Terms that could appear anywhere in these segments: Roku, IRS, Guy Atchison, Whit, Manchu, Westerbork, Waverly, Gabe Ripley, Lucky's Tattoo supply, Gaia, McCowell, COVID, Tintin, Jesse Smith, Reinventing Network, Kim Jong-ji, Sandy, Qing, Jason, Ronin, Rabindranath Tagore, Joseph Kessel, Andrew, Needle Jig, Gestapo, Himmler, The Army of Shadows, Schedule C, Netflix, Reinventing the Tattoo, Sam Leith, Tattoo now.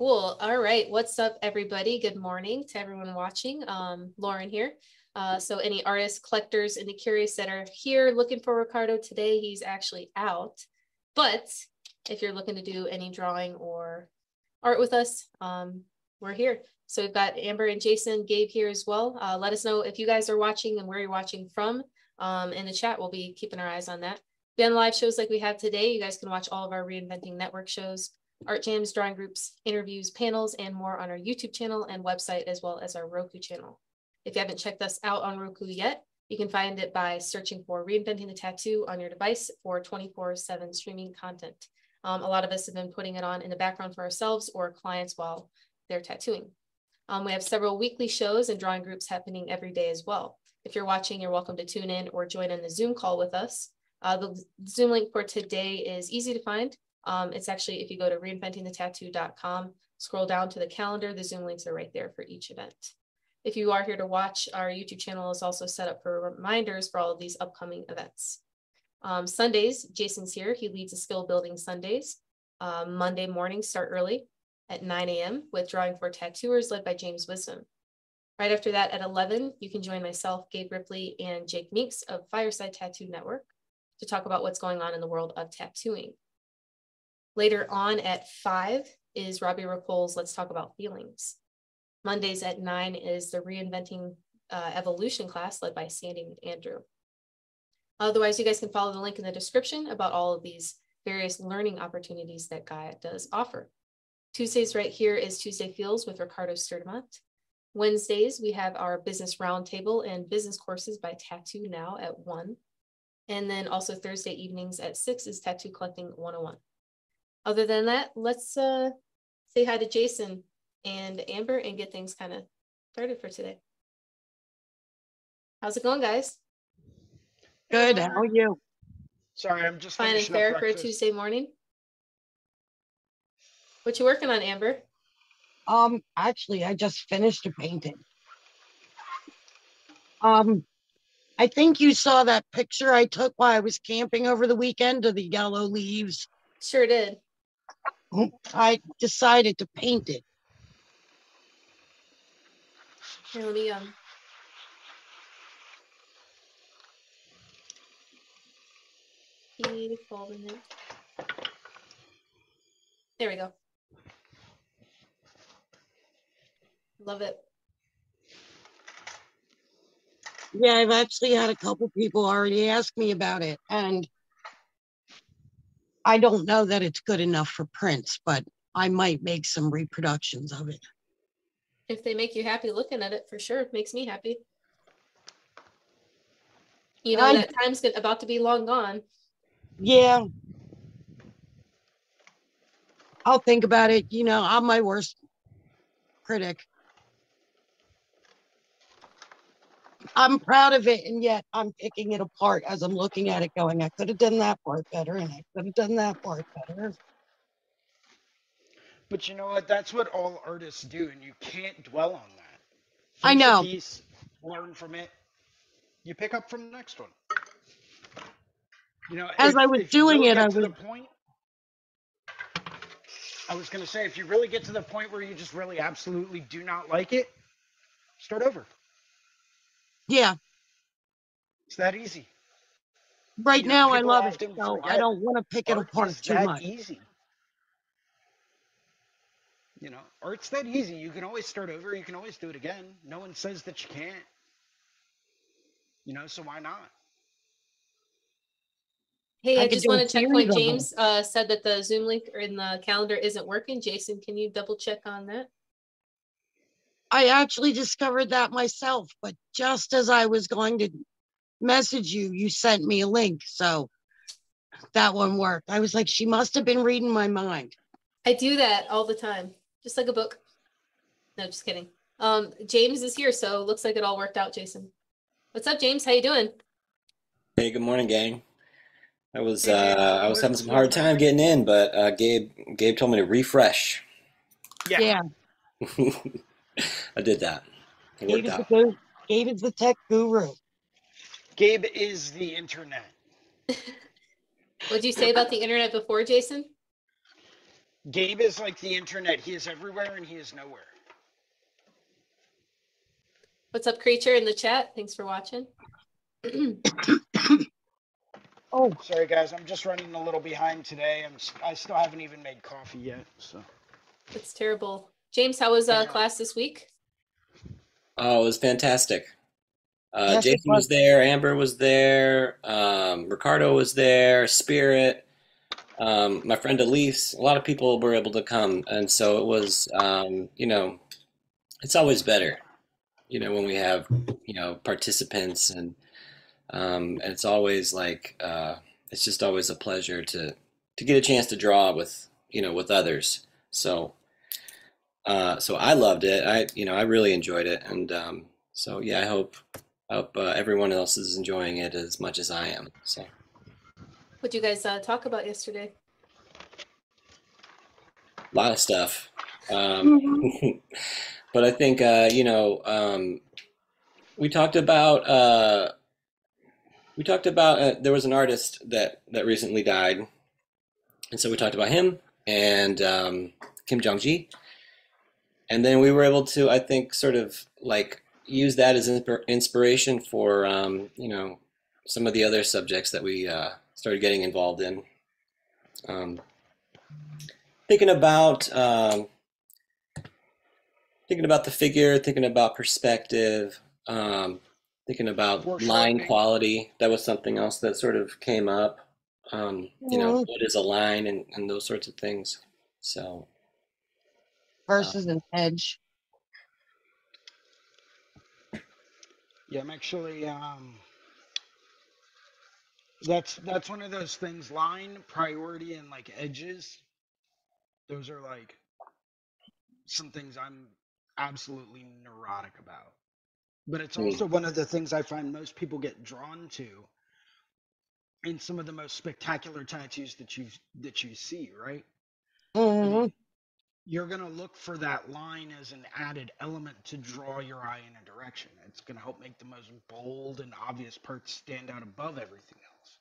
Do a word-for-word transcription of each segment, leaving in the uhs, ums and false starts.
Cool. All right. What's up, everybody? Good morning to everyone watching. Um, Lauren here. Uh, so any artists, collectors, and the curious that are here looking for Ricardo today, he's actually out. But if you're looking to do any drawing or art with us, um, we're here. So we've got Amber and Jason, Gabe here as well. Uh, let us know if you guys are watching and where you're watching from. Um, in the chat, we'll be keeping our eyes on that. Been live shows like we have today. You guys can watch all of our Reinventing Network shows, art jams, drawing groups, interviews, panels, and more on our YouTube channel and website, as well as our Roku channel. If you haven't checked us out on Roku yet, you can find it by searching for Reinventing the Tattoo on your device for twenty-four seven streaming content. Um, a lot of us have been putting it on in the background for ourselves or clients while they're tattooing. Um, we have several weekly shows and drawing groups happening every day as well. If you're watching, you're welcome to tune in or join in the Zoom call with us. Uh, the Zoom link for today is easy to find. Um, it's actually, if you go to reinventing the tattoo dot com, scroll down to the calendar, the Zoom links are right there for each event. If you are here to watch, our YouTube channel is also set up for reminders for all of these upcoming events. Um, Sundays, Jason's here. He leads a skill building Sundays. Uh, Monday mornings start early at nine A M with Drawing for Tattooers led by James Wisdom. Right after that at eleven, you can join myself, Gabe Ripley, and Jake Meeks of Fireside Tattoo Network to talk about what's going on in the world of tattooing. Later on at five is Robbie Ripoll's Let's Talk About Feelings. Mondays at nine is the Reinventing uh, Evolution class led by Sandy and Andrew. Otherwise, you guys can follow the link in the description about all of these various learning opportunities that Gaia does offer. Tuesdays right here is Tuesday Feels with Ricardo Sturdamont. Wednesdays, we have our business roundtable and business courses by Tattoo Now at one. And then also Thursday evenings at six is Tattoo Collecting one oh one. Other than that, let's uh, say hi to Jason and Amber and get things kind of started for today. How's it going, guys? Good. How are you? Sorry, I'm just fine and fair for a Tuesday morning. What you working on, Amber? Um, actually, I just finished a painting. Um, I think you saw that picture I took while I was camping over the weekend of the yellow leaves. Sure did. I decided to paint it. Here, let me, um... beautiful. There we go. Love it. Yeah, I've actually had a couple people already ask me about it, and I don't know that it's good enough for prints, but I might make some reproductions of it. If they make you happy looking at it, for sure, it makes me happy. You know, I, that time's about to be long gone. Yeah. I'll think about it. You know, I'm my worst critic. I'm proud of it, and yet I'm picking it apart as I'm looking at it going, I could have done that part better, and I could have done that part better. But you know what? That's what all artists do, and you can't dwell on that. Think I know. Piece, learn from it. You pick up from the next one. You know, as if, I was doing it, I was... The point, I was going to say, if you really get to the point where you just really absolutely do not like it, start over. Yeah. It's that easy. Right you know, now I love it, so I don't want to pick it apart too that much. Easy. You know, art's that easy. You can always start over. You can always do it again. No one says that you can't. You know, so why not? Hey, I, I just want to check point. James uh, said that the Zoom link or in the calendar isn't working. Jason, can you double check on that? I actually discovered that myself, but just as I was going to message you, you sent me a link. So that one worked. I was like, she must have been reading my mind. I do that all the time, just like a book. No, just kidding. Um, James is here, so looks like it all worked out, Jason. What's up, James? How you doing? Hey, good morning, gang. I was uh, I was having some hard time getting in, but uh, Gabe Gabe told me to refresh. Yeah. Yeah. I did that. It Gabe, is the, Gabe is the tech guru. Gabe is the internet. What'd you say about the internet before, Jason? Gabe is like the internet. He is everywhere and he is nowhere. What's up, Creature, in the chat? Thanks for watching. Oh, sorry, guys. I'm just running a little behind today. I'm, I still haven't even made coffee yet. So it's terrible. James, how was uh, class this week? Oh, it was fantastic. Uh, Jason was there. Amber was there. Um, Ricardo was there. Spirit. Um, my friend Elise. A lot of people were able to come. And so it was, um, you know, it's always better, you know, when we have, you know, participants and, um, and it's always like, uh, it's just always a pleasure to, to get a chance to draw with, you know, with others. So, uh, so I loved it. I, you know, I really enjoyed it. And, um, so yeah, I hope, I hope, uh, everyone else is enjoying it as much as I am. So what'd you guys uh, talk about yesterday? A lot of stuff. Um, but I think, uh, you know, um, we talked about, uh, we talked about, uh, there was an artist that, that recently died. And so we talked about him and um, Kim Jong-ji. And then we were able to, I think, sort of like use that as insp inspiration for, um, you know, some of the other subjects that we uh, started getting involved in. Um, thinking about, um, Thinking about the figure, thinking about perspective, um, thinking about line quality. That was something else that sort of came up. Um, you know, what is a line and, and those sorts of things. So versus uh, an edge. Yeah, I'm actually. Um, that's that's one of those things. Line, priority, and like edges. Those are like some things I'm absolutely neurotic about, but it's also one of the things I find most people get drawn to in some of the most spectacular tattoos that you that you see, right? Mm-hmm. I mean, you're gonna look for that line as an added element to draw your eye in a direction. It's gonna help make the most bold and obvious parts stand out above everything else.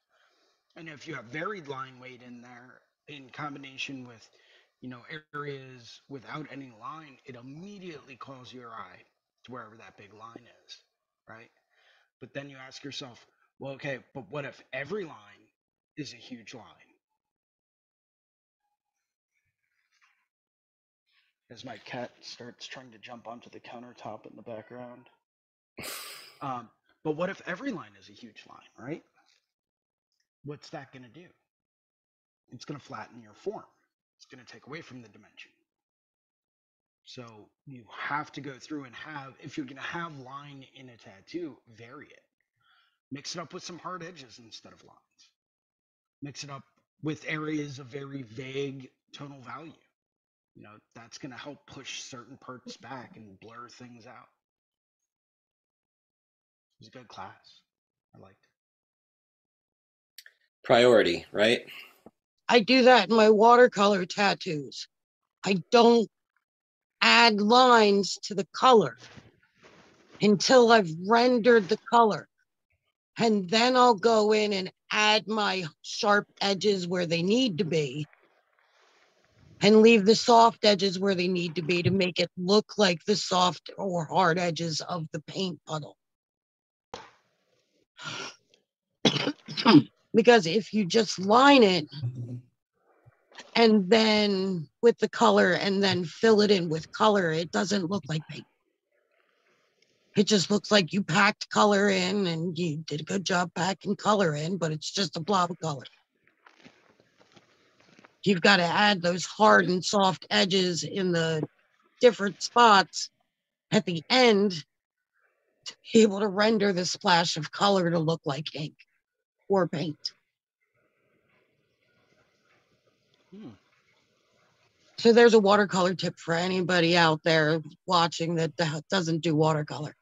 And if you have varied line weight in there in combination with, you know, areas without any line, it immediately calls your eye to wherever that big line is, right? But then you ask yourself, well, okay, but what if every line is a huge line? As my cat starts trying to jump onto the countertop in the background. Um, but what if every line is a huge line, right? What's that gonna do? It's gonna flatten your form. It's going to take away from the dimension. So you have to go through and have, if you're going to have line in a tattoo, vary it. Mix it up with some hard edges instead of lines. Mix it up with areas of very vague tonal value. You know, that's going to help push certain parts back and blur things out. It was a good class. I liked it. Priority, right? I do that in my watercolor tattoos. I don't add lines to the color until I've rendered the color. And then I'll go in and add my sharp edges where they need to be and leave the soft edges where they need to be to make it look like the soft or hard edges of the paint puddle. Because if you just line it and then with the color and then fill it in with color, it doesn't look like paint. It just looks like you packed color in and you did a good job packing color in, but it's just a blob of color. You've got to add those hard and soft edges in the different spots at the end to be able to render the splash of color to look like ink. Or paint. Hmm. So there's a watercolor tip for anybody out there watching that doesn't do watercolor.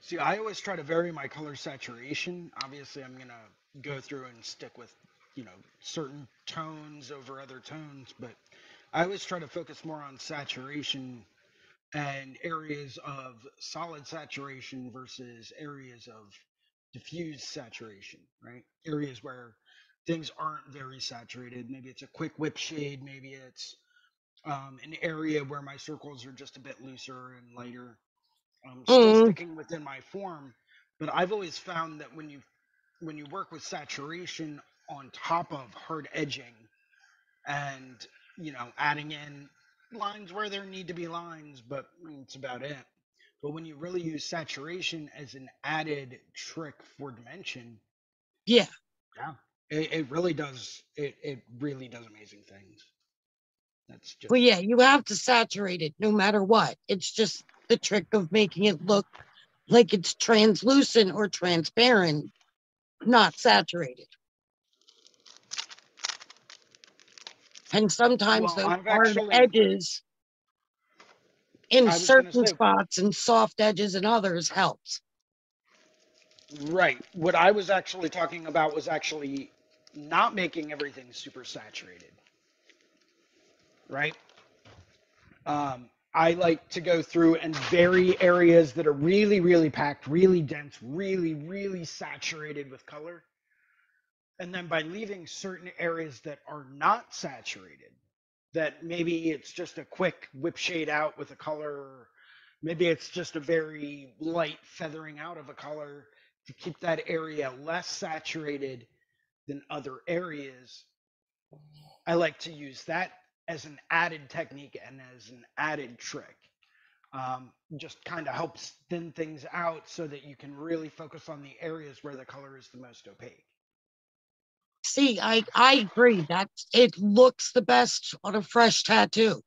See, I always try to vary my color saturation. Obviously, I'm gonna go through and stick with, you know, certain tones over other tones, but I always try to focus more on saturation and areas of solid saturation versus areas of diffuse saturation, right? Areas where things aren't very saturated. Maybe it's a quick whip shade. Maybe it's um, an area where my circles are just a bit looser and lighter. I'm still mm. sticking within my form, but I've always found that when you when you work with saturation on top of hard edging and, you know, adding in lines where there need to be lines, but it's about it. But when you really use saturation as an added trick for dimension, yeah, yeah, it, it really does. It it really does amazing things. That's just well, yeah, you have to saturate it no matter what. It's just the trick of making it look like it's translucent or transparent, not saturated. And sometimes well, those hard actually... edges. In certain say, spots and soft edges and others helps. Right. What I was actually talking about was actually not making everything super saturated. Right. Um, I like to go through and vary areas that are really, really packed, really dense, really, really saturated with color. And then by leaving certain areas that are not saturated, that maybe it's just a quick whip shade out with a color. Maybe it's just a very light feathering out of a color to keep that area less saturated than other areas. I like to use that as an added technique and as an added trick. Um, just kind of helps thin things out so that you can really focus on the areas where the color is the most opaque. See, I, I agree that it looks the best on a fresh tattoo.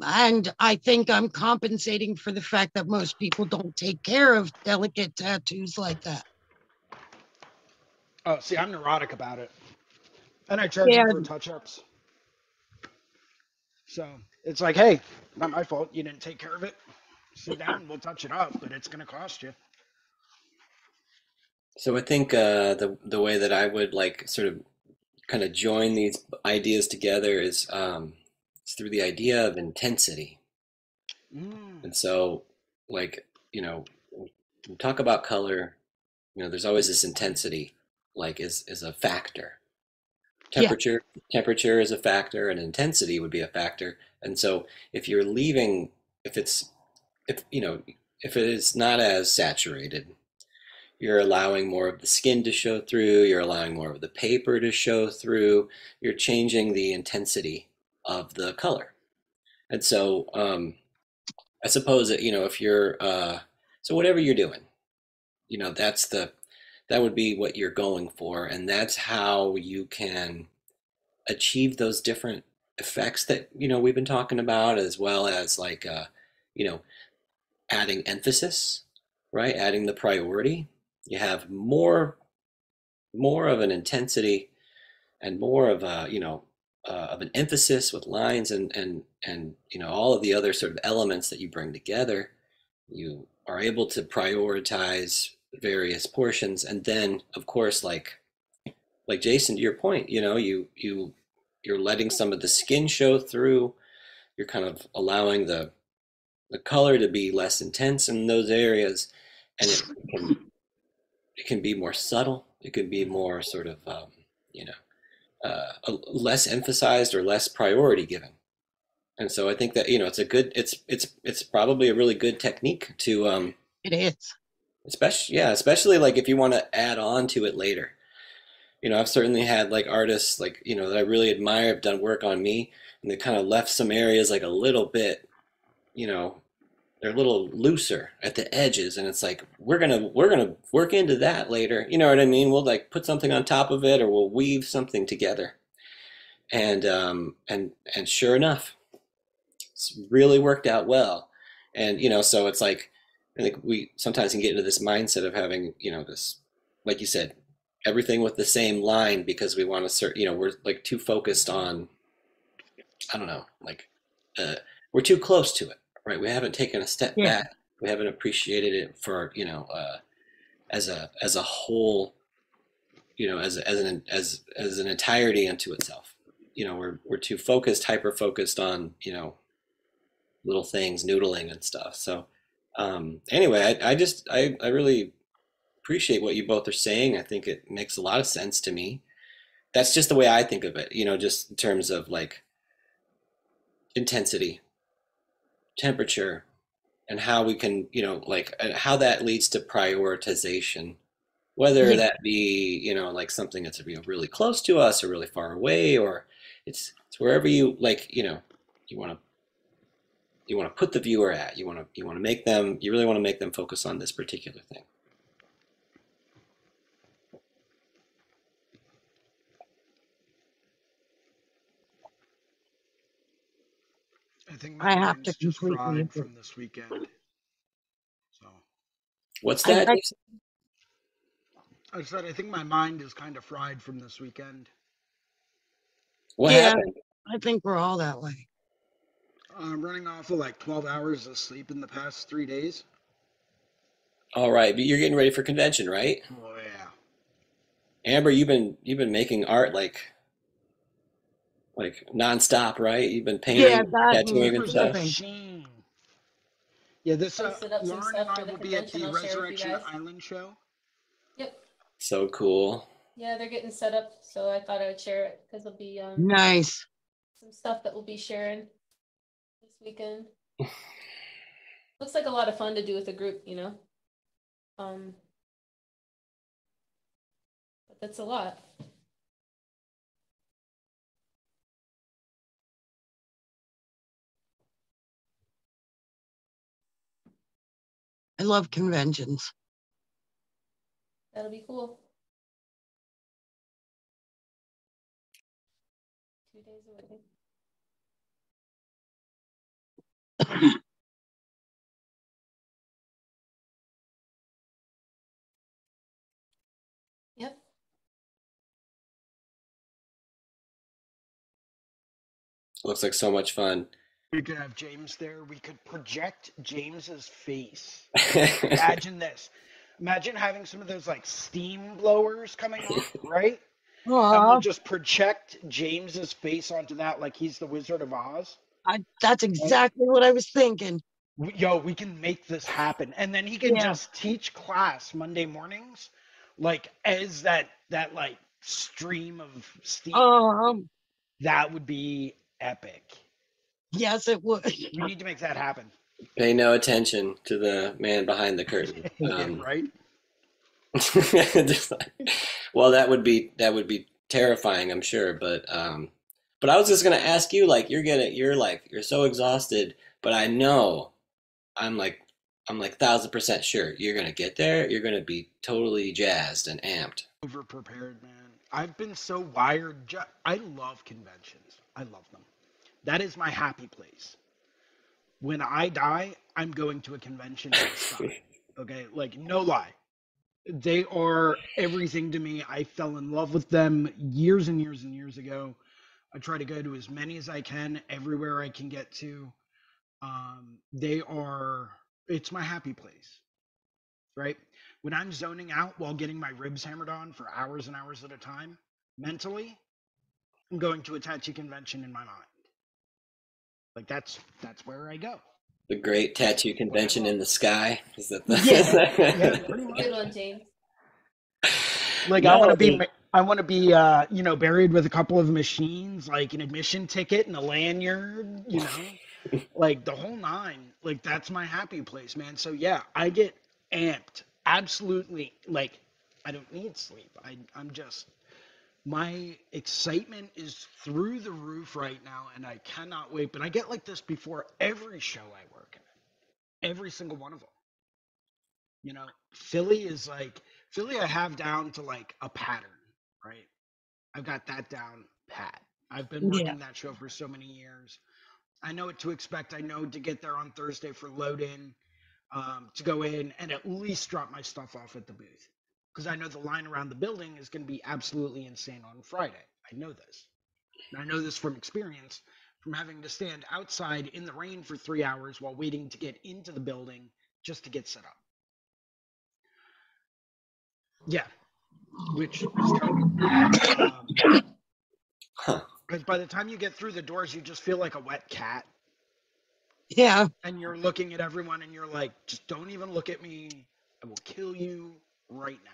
And I think I'm compensating for the fact that most people don't take care of delicate tattoos like that. Oh, see, I'm neurotic about it. And I charge yeah. them for touch-ups. So it's like, hey, not my fault. You didn't take care of it. Sit down, we'll touch it up, but it's going to cost you. So I think uh, the the way that I would like sort of kind of join these ideas together is um, it's through the idea of intensity. Mm. And so, like, you know, when we talk about color, you know, there's always this intensity, like is, is a factor. Temperature, yeah. temperature is a factor, and intensity would be a factor. And so if you're leaving, if it's, if you know, if it is not as saturated, you're allowing more of the skin to show through, you're allowing more of the paper to show through, you're changing the intensity of the color. And so um, I suppose that, you know, if you're, uh, so whatever you're doing, you know, that's the, that would be what you're going for. And that's how you can achieve those different effects that, you know, we've been talking about, as well as like, uh, you know, adding emphasis, right? Adding the priority. You have more, more of an intensity, and more of a, you know, uh, of an emphasis with lines and and and you know all of the other sort of elements that you bring together. You are able to prioritize various portions, and then of course, like like Jason, to your point, you know, you you you're letting some of the skin show through. You're kind of allowing the the color to be less intense in those areas, and it can. It can be more subtle. It can be more sort of, um, you know, uh, less emphasized or less priority given. And so I think that, you know, it's a good, it's, it's, it's probably a really good technique to, um, it is especially, yeah, especially like if you want to add on to it later. You know, I've certainly had like artists like, you know, that I really admire have done work on me, and they kind of left some areas like a little bit, you know, they're a little looser at the edges, and it's like we're gonna we're gonna work into that later. You know what I mean? We'll like put something on top of it, or we'll weave something together. And um and and sure enough, it's really worked out well. And you know, so it's like I think we sometimes can get into this mindset of having, you know, this, like you said, everything with the same line, because we want to cert you know we're like too focused on, I don't know, like uh, we're too close to it. Right, we haven't taken a step yeah. back. We haven't appreciated it for, you know, uh, as a as a whole, you know, as as an as as an entirety unto itself. You know, we're we're too focused, hyper focused on, you know, little things, noodling and stuff. So um, anyway, I, I just I I really appreciate what you both are saying. I think it makes a lot of sense to me, that's just the way I think of it, you know, just in terms of like intensity, temperature, and how we can, you know, like how that leads to prioritization, whether yeah. that be, you know, like something that's really close to us or really far away, or it's, it's wherever you like, you know, you want to, you want to put the viewer at, you want to, you want to make them, you really want to make them focus on this particular thing. I think my I have to completely fried from this weekend. So what's that? I, I, I said I think my mind is kind of fried from this weekend. What yeah, happened? I think we're all that way. I'm running off of like twelve hours of sleep in the past three days. All right, but you're getting ready for convention, right? Oh yeah. Amber, you've been you've been making art like. Like nonstop, right? You've been painting, yeah, tattooing, and stuff. Machine. Yeah, this uh, Lauren and I will be at the Resurrection Island show. Yep. So cool. Yeah, they're getting set up, so I thought I would share it because it'll be um, nice. Some stuff that we'll be sharing this weekend. Looks like a lot of fun to do with a group, you know. Um, but that's a lot. I love conventions. That'll be cool. Two days away. Yep. Looks like so much fun. We could have James there. We could project James's face. Imagine this. Imagine having some of those like steam blowers coming up, right? Aww. And we'll just project James's face onto that like he's the Wizard of Oz. I, that's exactly and, what I was thinking. We, yo, we can make this happen. And then he can yeah. just teach class Monday mornings like as that, that like stream of steam. Um, that would be epic. Yes, it would. We need to make that happen. Pay no attention to the man behind the curtain. Um, right? Just like, well, that would be that would be terrifying, I'm sure. But um, but I was just gonna ask you, like, you're gonna, you're like, you're so exhausted. But I know, I'm like, I'm like thousand percent sure you're gonna get there. You're gonna be totally jazzed and amped. Over prepared, man. I've been so wired. I love conventions. I love them. That is my happy place. When I die, I'm going to a convention. Okay, like no lie. They are everything to me. I fell in love with them years and years and years ago. I try to go to as many as I can, everywhere I can get to. Um, they are, it's my happy place, right? When I'm zoning out while getting my ribs hammered on for hours and hours at a time, mentally, I'm going to a tattoo convention in my mind. Like that's that's where I go. The great tattoo convention in the sky. Is that the yeah. yeah, like no, I want to be I want to be uh, you know, buried with a couple of machines, like an admission ticket and a lanyard, you know, like the whole nine. Like that's my happy place, man. So yeah, I get amped, absolutely. Like I don't need sleep. I I'm just. My excitement is through the roof right now, and I cannot wait. But I get like this before every show I work at, every single one of them. You know, Philly is like, Philly I have down to like a pattern, right? I've got that down pat. I've been working yeah. that show for so many years. I know what to expect. I know to get there on Thursday for load-in, um, to go in and at least drop my stuff off at the booth. Because I know the line around the building is going to be absolutely insane on Friday. I know this. And I know this from experience, from having to stand outside in the rain for three hours while waiting to get into the building just to get set up. Yeah. Which is um, huh. Because by the time you get through the doors, you just feel like a wet cat. Yeah. And you're looking at everyone and you're like, just don't even look at me. I will kill you right now.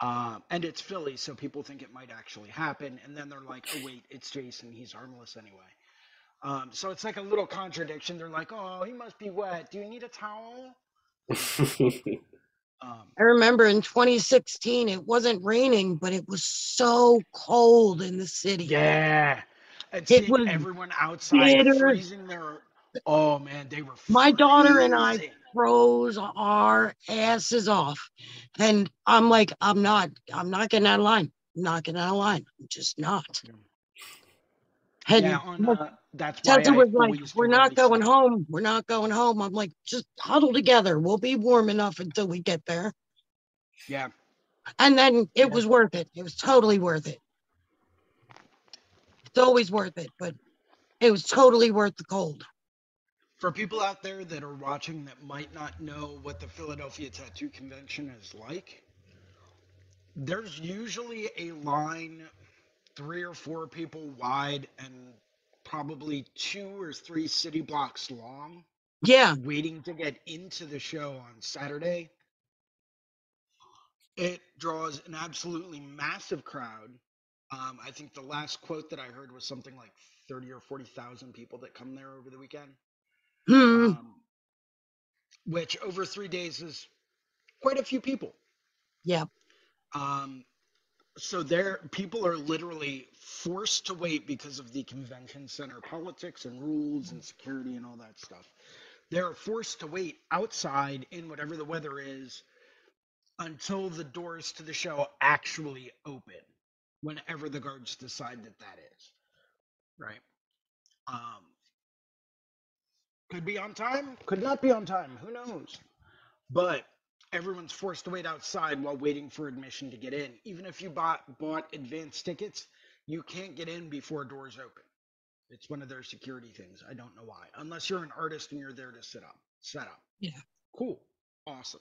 Um, and it's Philly, so people think it might actually happen. And then they're like, oh, wait, it's Jason. He's harmless anyway. Um, so it's like a little contradiction. They're like, oh, he must be wet. Do you need a towel? um, I remember in twenty sixteen, it wasn't raining, but it was so cold in the city. Yeah. And it was everyone outside bitter. freezing their, oh, man, they were freezing. My daughter and I froze our asses off. And I'm like, I'm not, I'm not getting out of line. I'm not getting out of line. I'm just not. And yeah, on, uh, that's why I was like, we're not going stuff. home. We're not going home. I'm like, just huddle together. We'll be warm enough until we get there. Yeah. And then it yeah. was worth it. It was totally worth it. It's always worth it, but it was totally worth the cold. For people out there that are watching that might not know what the Philadelphia Tattoo Convention is like, there's usually a line three or four people wide and probably two or three city blocks long. Yeah. Waiting to get into the show on Saturday. It draws an absolutely massive crowd. Um, I think the last quote that I heard was something like thirty or forty thousand people that come there over the weekend. Hmm. Um, which over three days is quite a few people. Yeah. Um, so there, people are literally forced to wait because of the convention center politics and rules and security and all that stuff. They're forced to wait outside in whatever the weather is until the doors to the show actually open, whenever the guards decide that that is, right? Um, could be on time, could not be on time, who knows? But everyone's forced to wait outside while waiting for admission to get in. Even if you bought, bought advance tickets, you can't get in before doors open. It's one of their security things, I don't know why. Unless you're an artist and you're there to sit up, set up. Yeah. Cool, awesome.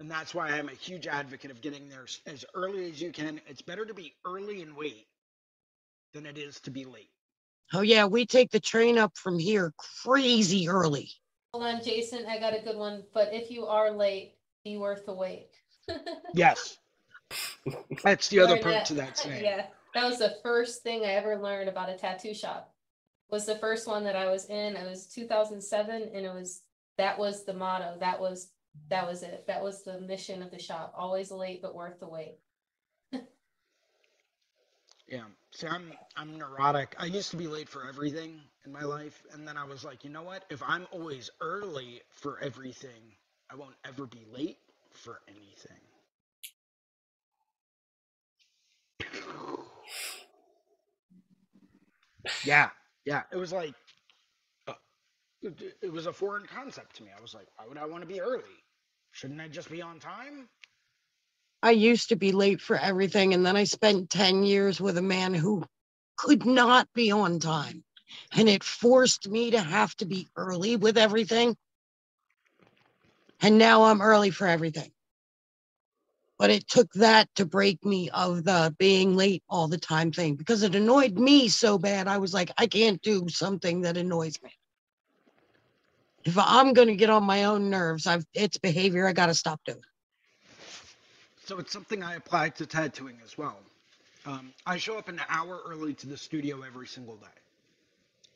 And that's why I'm a huge advocate of getting there as early as you can. It's better to be early and wait than it is to be late. Oh, yeah. We take the train up from here crazy early. Hold on, Jason. I got a good one. But if you are late, be worth the wait. Yes. That's the other part that, to that saying. Yeah. That was the first thing I ever learned about a tattoo shop. Was the first one that I was in. It was two thousand seven. And it was, that was the motto. That was That was it. That was the mission of the shop. Always late, but worth the wait. Yeah. See, I'm I'm neurotic. I used to be late for everything in my life, and then I was like, you know what? If I'm always early for everything, I won't ever be late for anything. Yeah. Yeah. It was like, it was a foreign concept to me. I was like, why would I want to be early? Shouldn't I just be on time? I used to be late for everything, and then I spent ten years with a man who could not be on time, and it forced me to have to be early with everything, and now I'm early for everything. But it took that to break me of the being late all the time thing, because it annoyed me so bad. I was like, I can't do something that annoys me. If I'm going to get on my own nerves, I've, it's behavior I got to stop doing. So it's something I apply to tattooing as well. Um, I show up an hour early to the studio every single day.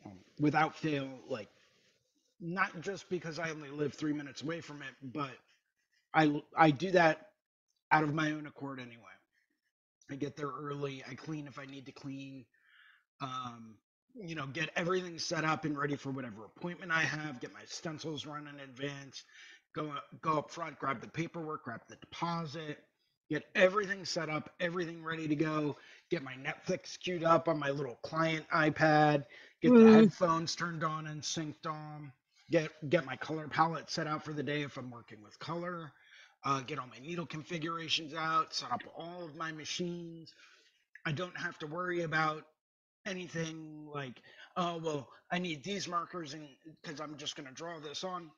Um, without fail, like, not just because I only live three minutes away from it, but I, I do that out of my own accord anyway. I get there early. I clean if I need to clean. Um, you know, get everything set up and ready for whatever appointment I have, get my stencils run in advance, go, go up front, grab the paperwork, grab the deposit, get everything set up, everything ready to go, get my Netflix queued up on my little client iPad, get mm. the headphones turned on and synced on, get, get my color palette set out for the day if I'm working with color, uh, get all my needle configurations out, set up all of my machines. I don't have to worry about anything like, oh, well, I need these markers and because I'm just going to draw this on.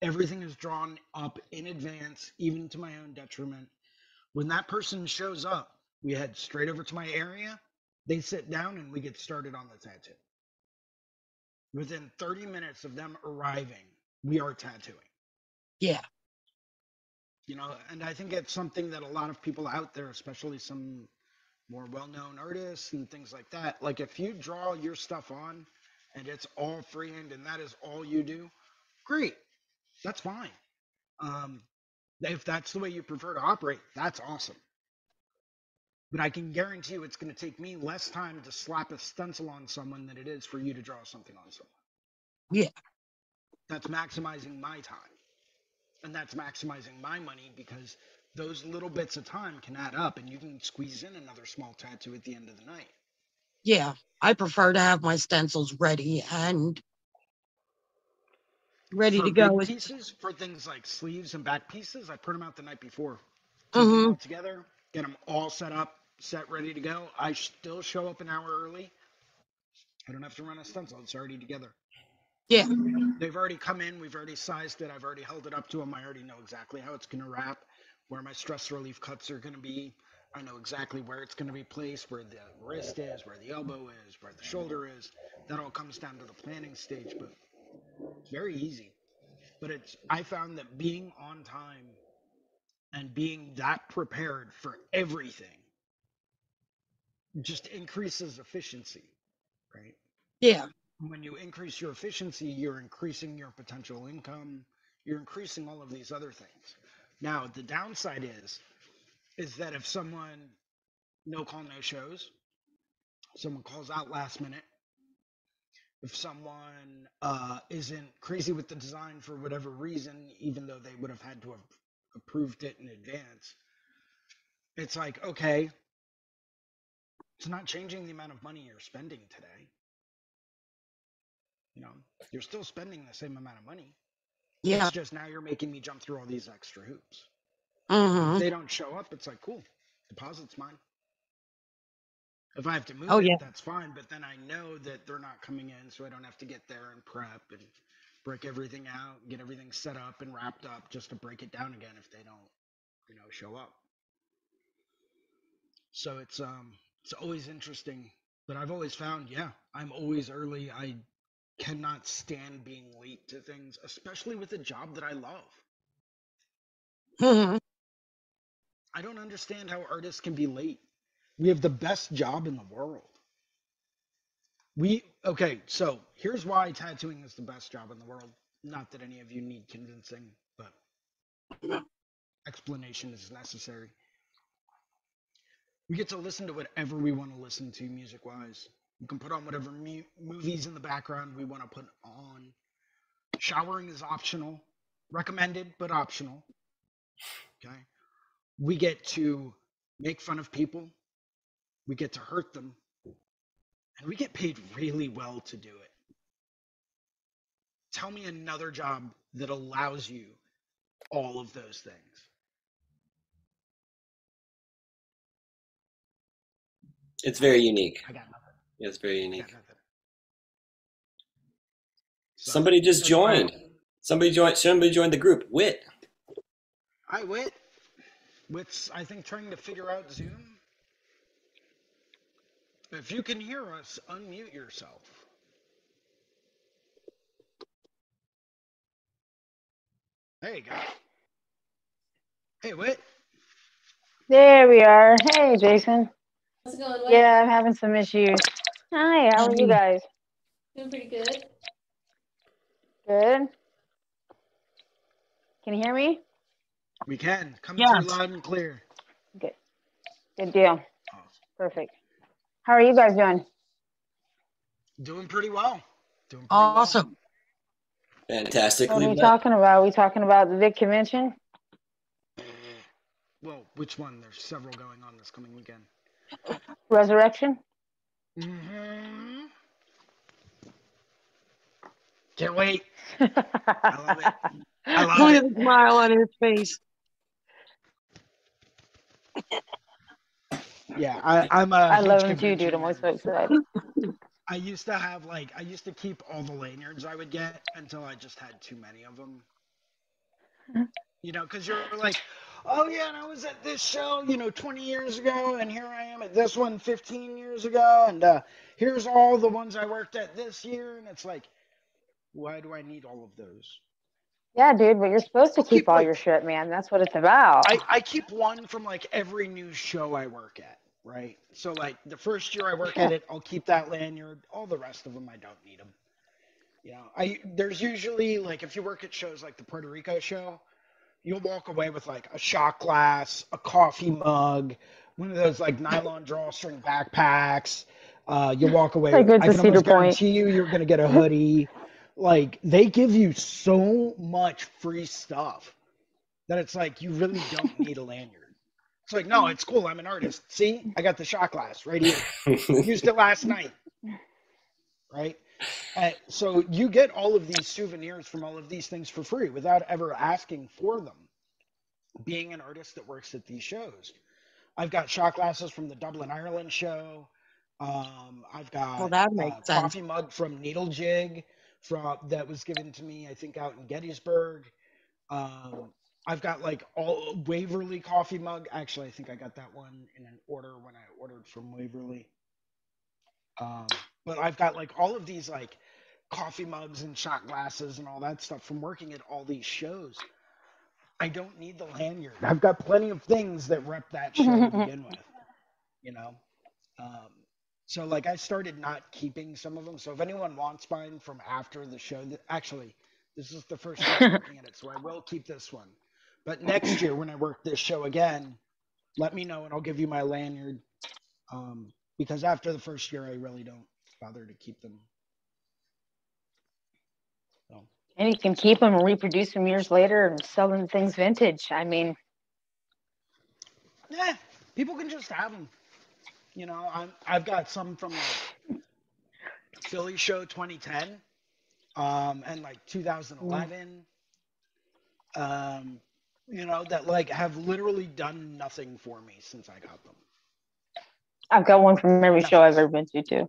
Everything is drawn up in advance, even to my own detriment. When that person shows up, we head straight over to my area. They sit down and we get started on the tattoo. Within thirty minutes of them arriving, we are tattooing. Yeah. you know, and I think it's something that a lot of people out there, especially some more well-known artists and things like that, like if you draw your stuff on and it's all freehand and that is all you do, great, that's fine. Um, if that's the way you prefer to operate, that's awesome. But I can guarantee you it's going to take me less time to slap a stencil on someone than it is for you to draw something on someone. Yeah. That's maximizing my time. And that's maximizing my money, because those little bits of time can add up and you can squeeze in another small tattoo at the end of the night. Yeah, I prefer to have my stencils ready and ready for to go. With pieces, for things like sleeves and back pieces, I print them out the night before. Mm-hmm. Together, get them all set up, set, ready to go. I still show up an hour early. I don't have to run a stencil. It's already together. Yeah. They've already come in. We've already sized it. I've already held it up to them. I already know exactly how it's going to wrap, where my stress relief cuts are going to be. I know exactly where it's going to be placed, where the wrist is, where the elbow is, where the shoulder is. That all comes down to the planning stage, but it's very easy. But it's, I found that being on time and being that prepared for everything just increases efficiency, right? Yeah. When you increase your efficiency, you're increasing your potential income, you're increasing all of these other things. Now, the downside is, is that if someone no call, no shows, someone calls out last minute, if someone uh, isn't crazy with the design for whatever reason, even though they would have had to have approved it in advance, it's like, okay, it's not changing the amount of money you're spending today. You know, you're still spending the same amount of money. Yeah. It's just now you're making me jump through all these extra hoops. Uh-huh. If they don't show up, it's like, cool, deposit's mine. If I have to move oh, it, yeah. that's fine. But then I know that they're not coming in, so I don't have to get there and prep and break everything out, get everything set up and wrapped up just to break it down again if they don't, you know, show up. So it's um, it's always interesting. But I've always found, yeah, I'm always early. I cannot stand being late to things, especially with a job that I love. Mm-hmm. I don't understand how artists can be late. We have the best job in the world. We, okay, so here's why tattooing is the best job in the world. Not that any of you need convincing, but explanation is necessary. We get to listen to whatever we want to listen to music-wise. We can put on whatever mu movies in the background we want to put on. Showering is optional. Recommended, but optional. Okay? We get to make fun of people. We get to hurt them. And we get paid really well to do it. Tell me another job that allows you all of those things. It's very unique. I got nothing. Yeah, it's very unique. Somebody just joined. Somebody joined. Somebody joined the group. Whit. Hi, Whit. Whit's, I think, trying to figure out Zoom. If you can hear us, unmute yourself. There you go. Hey, Whit. There we are. Hey, Jason. How's it going, Whit? Yeah, I'm having some issues. Hi, how are you guys? Doing pretty good. Good. Can you hear me? We can. Come yeah. through loud and clear. Good. Good deal. Perfect. How are you guys doing? Doing pretty well. Doing pretty awesome. Well. Fantastically. What are we met. talking about? Are we talking about the big convention? Well, which one? There's several going on this coming weekend. Resurrection? Mm-hmm. Can't wait. I love it. I love Look it. At the smile on his face. Yeah, I, I'm a. I love him too, dude. I'm always so excited. I used to have like I used to keep all the lanyards I would get until I just had too many of them. You know, because you're like, oh yeah, and I was at this show, you know, twenty years ago, and here I am at this one fifteen years ago, and uh, here's all the ones I worked at this year, and it's like, why do I need all of those? Yeah, dude, but you're supposed to keep, keep all like, your shit, man. That's what it's about. I, I keep one from like every new show I work at, right? So like the first year I work yeah. at it, I'll keep that lanyard. All the rest of them, I don't need them. You know, I there's usually like if you work at shows like the Puerto Rico show, you'll walk away with like a shot glass, a coffee mug, one of those like nylon drawstring backpacks. Uh, you walk away with, I can almost guarantee you you're going to get a hoodie. Like, they give you so much free stuff that it's like you really don't need a lanyard. It's like, no, it's cool. I'm an artist. See, I got the shot glass right here. Used it last night. Right? Uh, so you get all of these souvenirs from all of these things for free without ever asking for them. Being an artist that works at these shows. I've got shot glasses from the Dublin, Ireland show. Um, I've got well, that makes a sense. Coffee mug from Needle Jig. From that was given to me, I think, out in Gettysburg. Um, I've got like all Waverly coffee mug. Actually, I think I got that one in an order when I ordered from Waverly. Um, but I've got like all of these like coffee mugs and shot glasses and all that stuff from working at all these shows. I don't need the lanyard. I've got plenty of things that rep that show to begin with, you know. Um, So, like, I started not keeping some of them. So if anyone wants mine from after the show, th- actually, this is the first time I'm looking at it, so I will keep this one. But next year when I work this show again, let me know and I'll give you my lanyard. Um, because after the first year, I really don't bother to keep them. So. And you can keep them and reproduce them years later and sell them things vintage. I mean. Yeah, people can just have them. You know, I'm, I've got some from like Philly show twenty ten um, and like two thousand eleven, um, you know, that like have literally done nothing for me since I got them. I've got one from every no. show I've ever been to, too.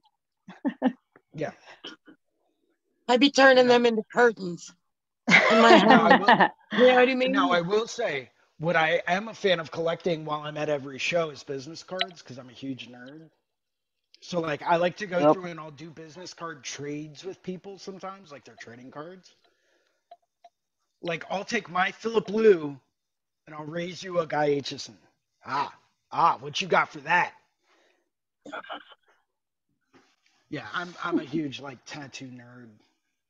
Yeah. I'd be turning yeah. them into curtains. In my house. You know what I mean? No, I will say. What I am a fan of collecting while I'm at every show is business cards because I'm a huge nerd. So, like, I like to go yep. through and I'll do business card trades with people sometimes, like they're trading cards. Like, I'll take my Philip Liu and I'll raise you a Guy Atchison. Ah, ah, what you got for that? Yeah, I'm I'm a huge, like, tattoo nerd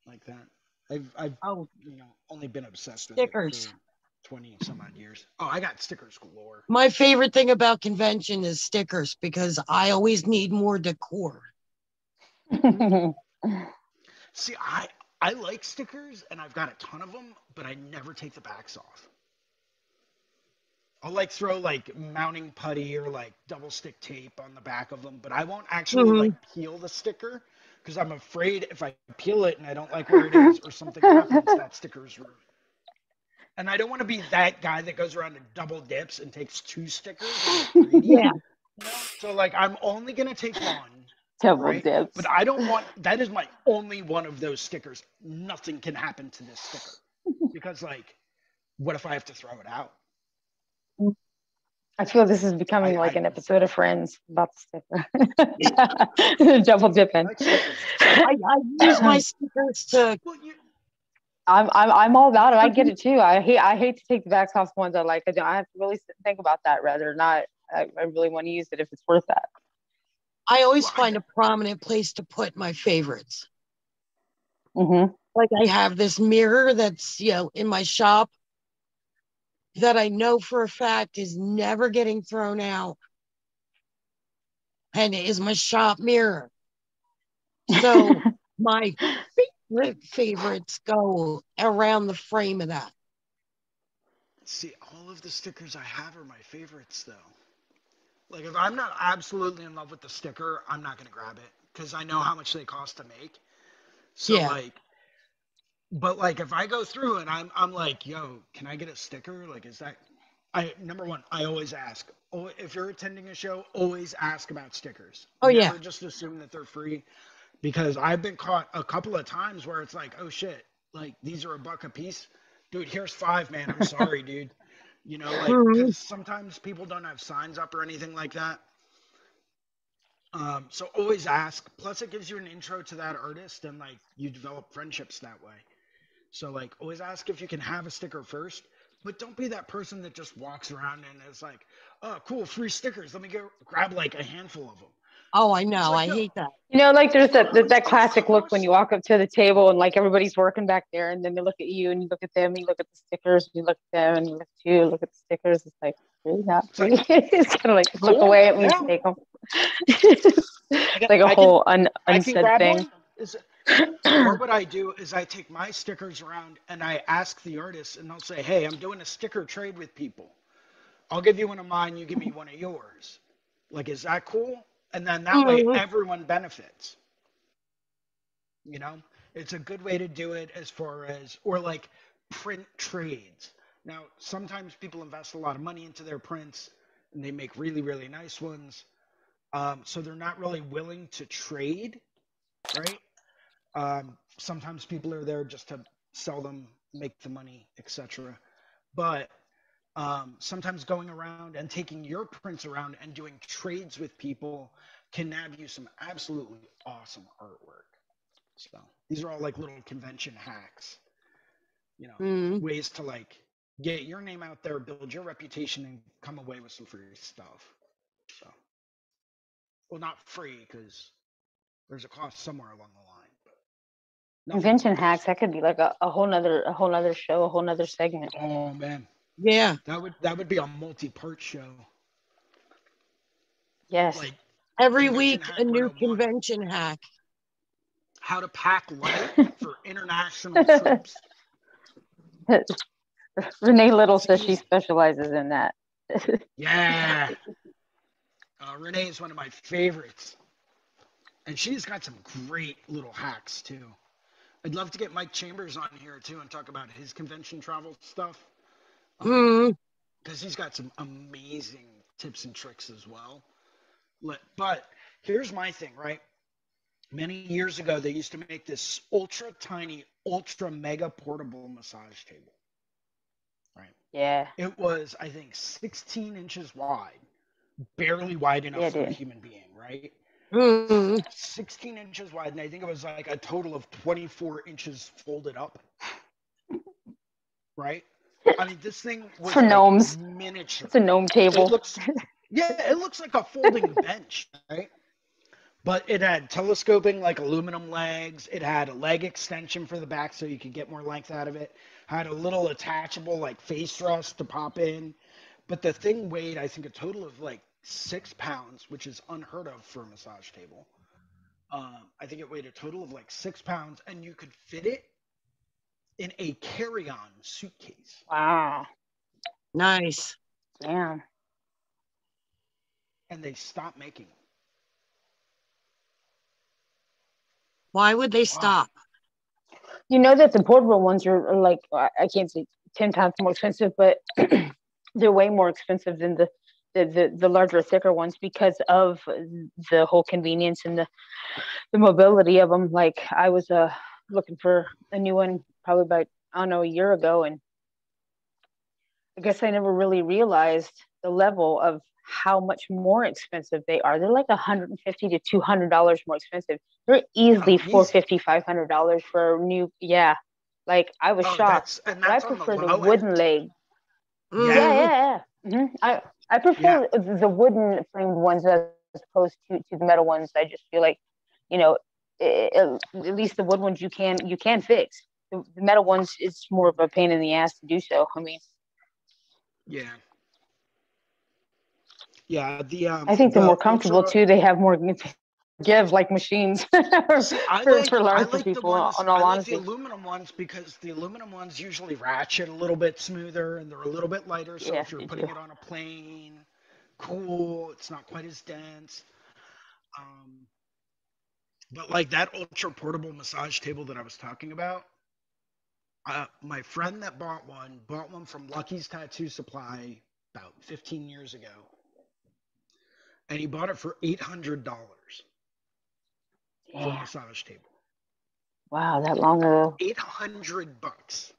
like that. I've, I've oh, you know, only been obsessed with stickers. It for, twenty some odd years. Oh, I got stickers galore. My favorite thing about convention is stickers because I always need more decor. See, I I like stickers and I've got a ton of them, but I never take the backs off. I'll like throw like mounting putty or like double stick tape on the back of them, but I won't actually mm-hmm. like peel the sticker because I'm afraid if I peel it and I don't like where it is or something happens, that sticker's ruined. And I don't want to be that guy that goes around and double dips and takes two stickers. And yeah. So, like, I'm only going to take one. Double right? dips. But I don't want, that is my only one of those stickers. Nothing can happen to this sticker. Because, like, what if I have to throw it out? I feel this is becoming I, like I, an episode of Friends about the sticker. Double dipping. I, I use my stickers to... Well, you, I'm I'm I'm all about it. I get it too. I hate I hate to take the backs off ones I like. I don't. I have to really think about that rather not. I, I really want to use it if it's worth that. I always well, find I, a prominent place to put my favorites. Mm-hmm. Like I have this mirror that's you know in my shop that I know for a fact is never getting thrown out, and it is my shop mirror. So my. favorites go around the frame of that. See, all of the stickers I have are my favorites, though. Like, if I'm not absolutely in love with the sticker, I'm not going to grab it because I know how much they cost to make. So, yeah. like, but like, if I go through and I'm, I'm like, yo, can I get a sticker? Like, is that? I number one, I always ask. Oh, if you're attending a show, always ask about stickers. Oh yeah. Never just assume that they're free. Because I've been caught a couple of times where it's like, oh shit, like these are a buck a piece. Dude, here's five, man. I'm sorry, dude. You know, like, because sometimes people don't have signs up or anything like that. Um, so always ask. Plus, it gives you an intro to that artist and like you develop friendships that way. So like, always ask if you can have a sticker first, but don't be that person that just walks around and is like, oh, cool, free stickers. Let me go grab like a handful of them. Oh, I know. Like, I hate that. You know, like there's that, that classic look when you walk up to the table and like everybody's working back there and then they look at you and you look at them, you look at the stickers, you look at them and you look at you, look at the stickers. It's like, really not pretty. It's kind of like cool. Look away and yeah. Take them. It's like a I whole can, un, unsaid thing. Is it, or what I do is I take my stickers around and I ask the artists and I'll say, hey, I'm doing a sticker trade with people. I'll give you one of mine. You give me one of yours. Like, is that cool? And then that way everyone benefits, you know, it's a good way to do it as far as, or like print trades. Now, sometimes people invest a lot of money into their prints and they make really, really nice ones. Um, so they're not really willing to trade, right? Um, sometimes people are there just to sell them, make the money, et cetera. But Um, sometimes going around and taking your prints around and doing trades with people can nab you some absolutely awesome artwork. So these are all like little convention hacks, you know, mm. ways to like get your name out there, build your reputation, and come away with some free stuff. So, well, not free because there's a cost somewhere along the line. But convention hacks, that could be like a, a whole nother, a whole nother show, a whole nother segment. Oh man. Yeah, that would that would be a multi-part show. Yes, like every week a new convention hack. How to pack light for international trips. Renee Little says she specializes in that. Yeah, uh, Renee is one of my favorites, and she's got some great little hacks too. I'd love to get Mike Chambers on here too and talk about his convention travel stuff. Because um, mm. he's got some amazing tips and tricks as well. But here's my thing, right? Many years ago, they used to make this ultra tiny, ultra mega portable massage table, right? Yeah. It was, I think, sixteen inches wide, barely wide enough yeah, for a human being, right? Mm. sixteen inches wide, and I think it was like a total of twenty-four inches folded up, right? I mean, this thing was for gnomes. Like miniature. It's a gnome table. It looks, yeah, it looks like a folding bench, right? But it had telescoping, like aluminum legs. It had a leg extension for the back so you could get more length out of it. Had a little attachable, like, face rest to pop in. But the thing weighed, I think, a total of, like, six pounds, which is unheard of for a massage table. Um, I think it weighed a total of, like, six pounds, and you could fit it in a carry-on suitcase. Wow. Nice. Damn. And they stopped making them. Why would they wow. stop? You know that the portable ones are like, I can't say ten times more expensive, but they're way more expensive than the, the, the, the larger, thicker ones because of the whole convenience and the, the mobility of them. Like I was uh, looking for a new one probably about, I don't know, a year ago. And I guess I never really realized the level of how much more expensive they are. They're like one hundred fifty to two hundred dollars more expensive. They're easily oh, four hundred fifty dollars, five hundred dollars for new. Yeah. Like I was oh, shocked. That's, that's I prefer the, the wooden leg. Yeah. Yeah. yeah, yeah. Mm-hmm. I, I prefer yeah. the, the wooden framed ones as opposed to, to the metal ones. I just feel like, you know, it, it, at least the wood ones you can, you can fix. The metal ones, it's more of a pain in the ass to do so. I mean, yeah, yeah. The um, I think the, the more comfortable ultra, too. They have more give like machines for, I like, for larger like people. Ones, on all I honesty, like the aluminum ones because the aluminum ones usually ratchet a little bit smoother and they're a little bit lighter. So yeah, if you're putting do. it on a plane, cool, it's not quite as dense. Um, but like that ultra portable massage table that I was talking about. Uh, my friend that bought one, bought one from Lucky's Tattoo Supply about fifteen years ago. And he bought it for eight hundred dollars yeah. for a massage table. Wow, that long ago. eight hundred bucks.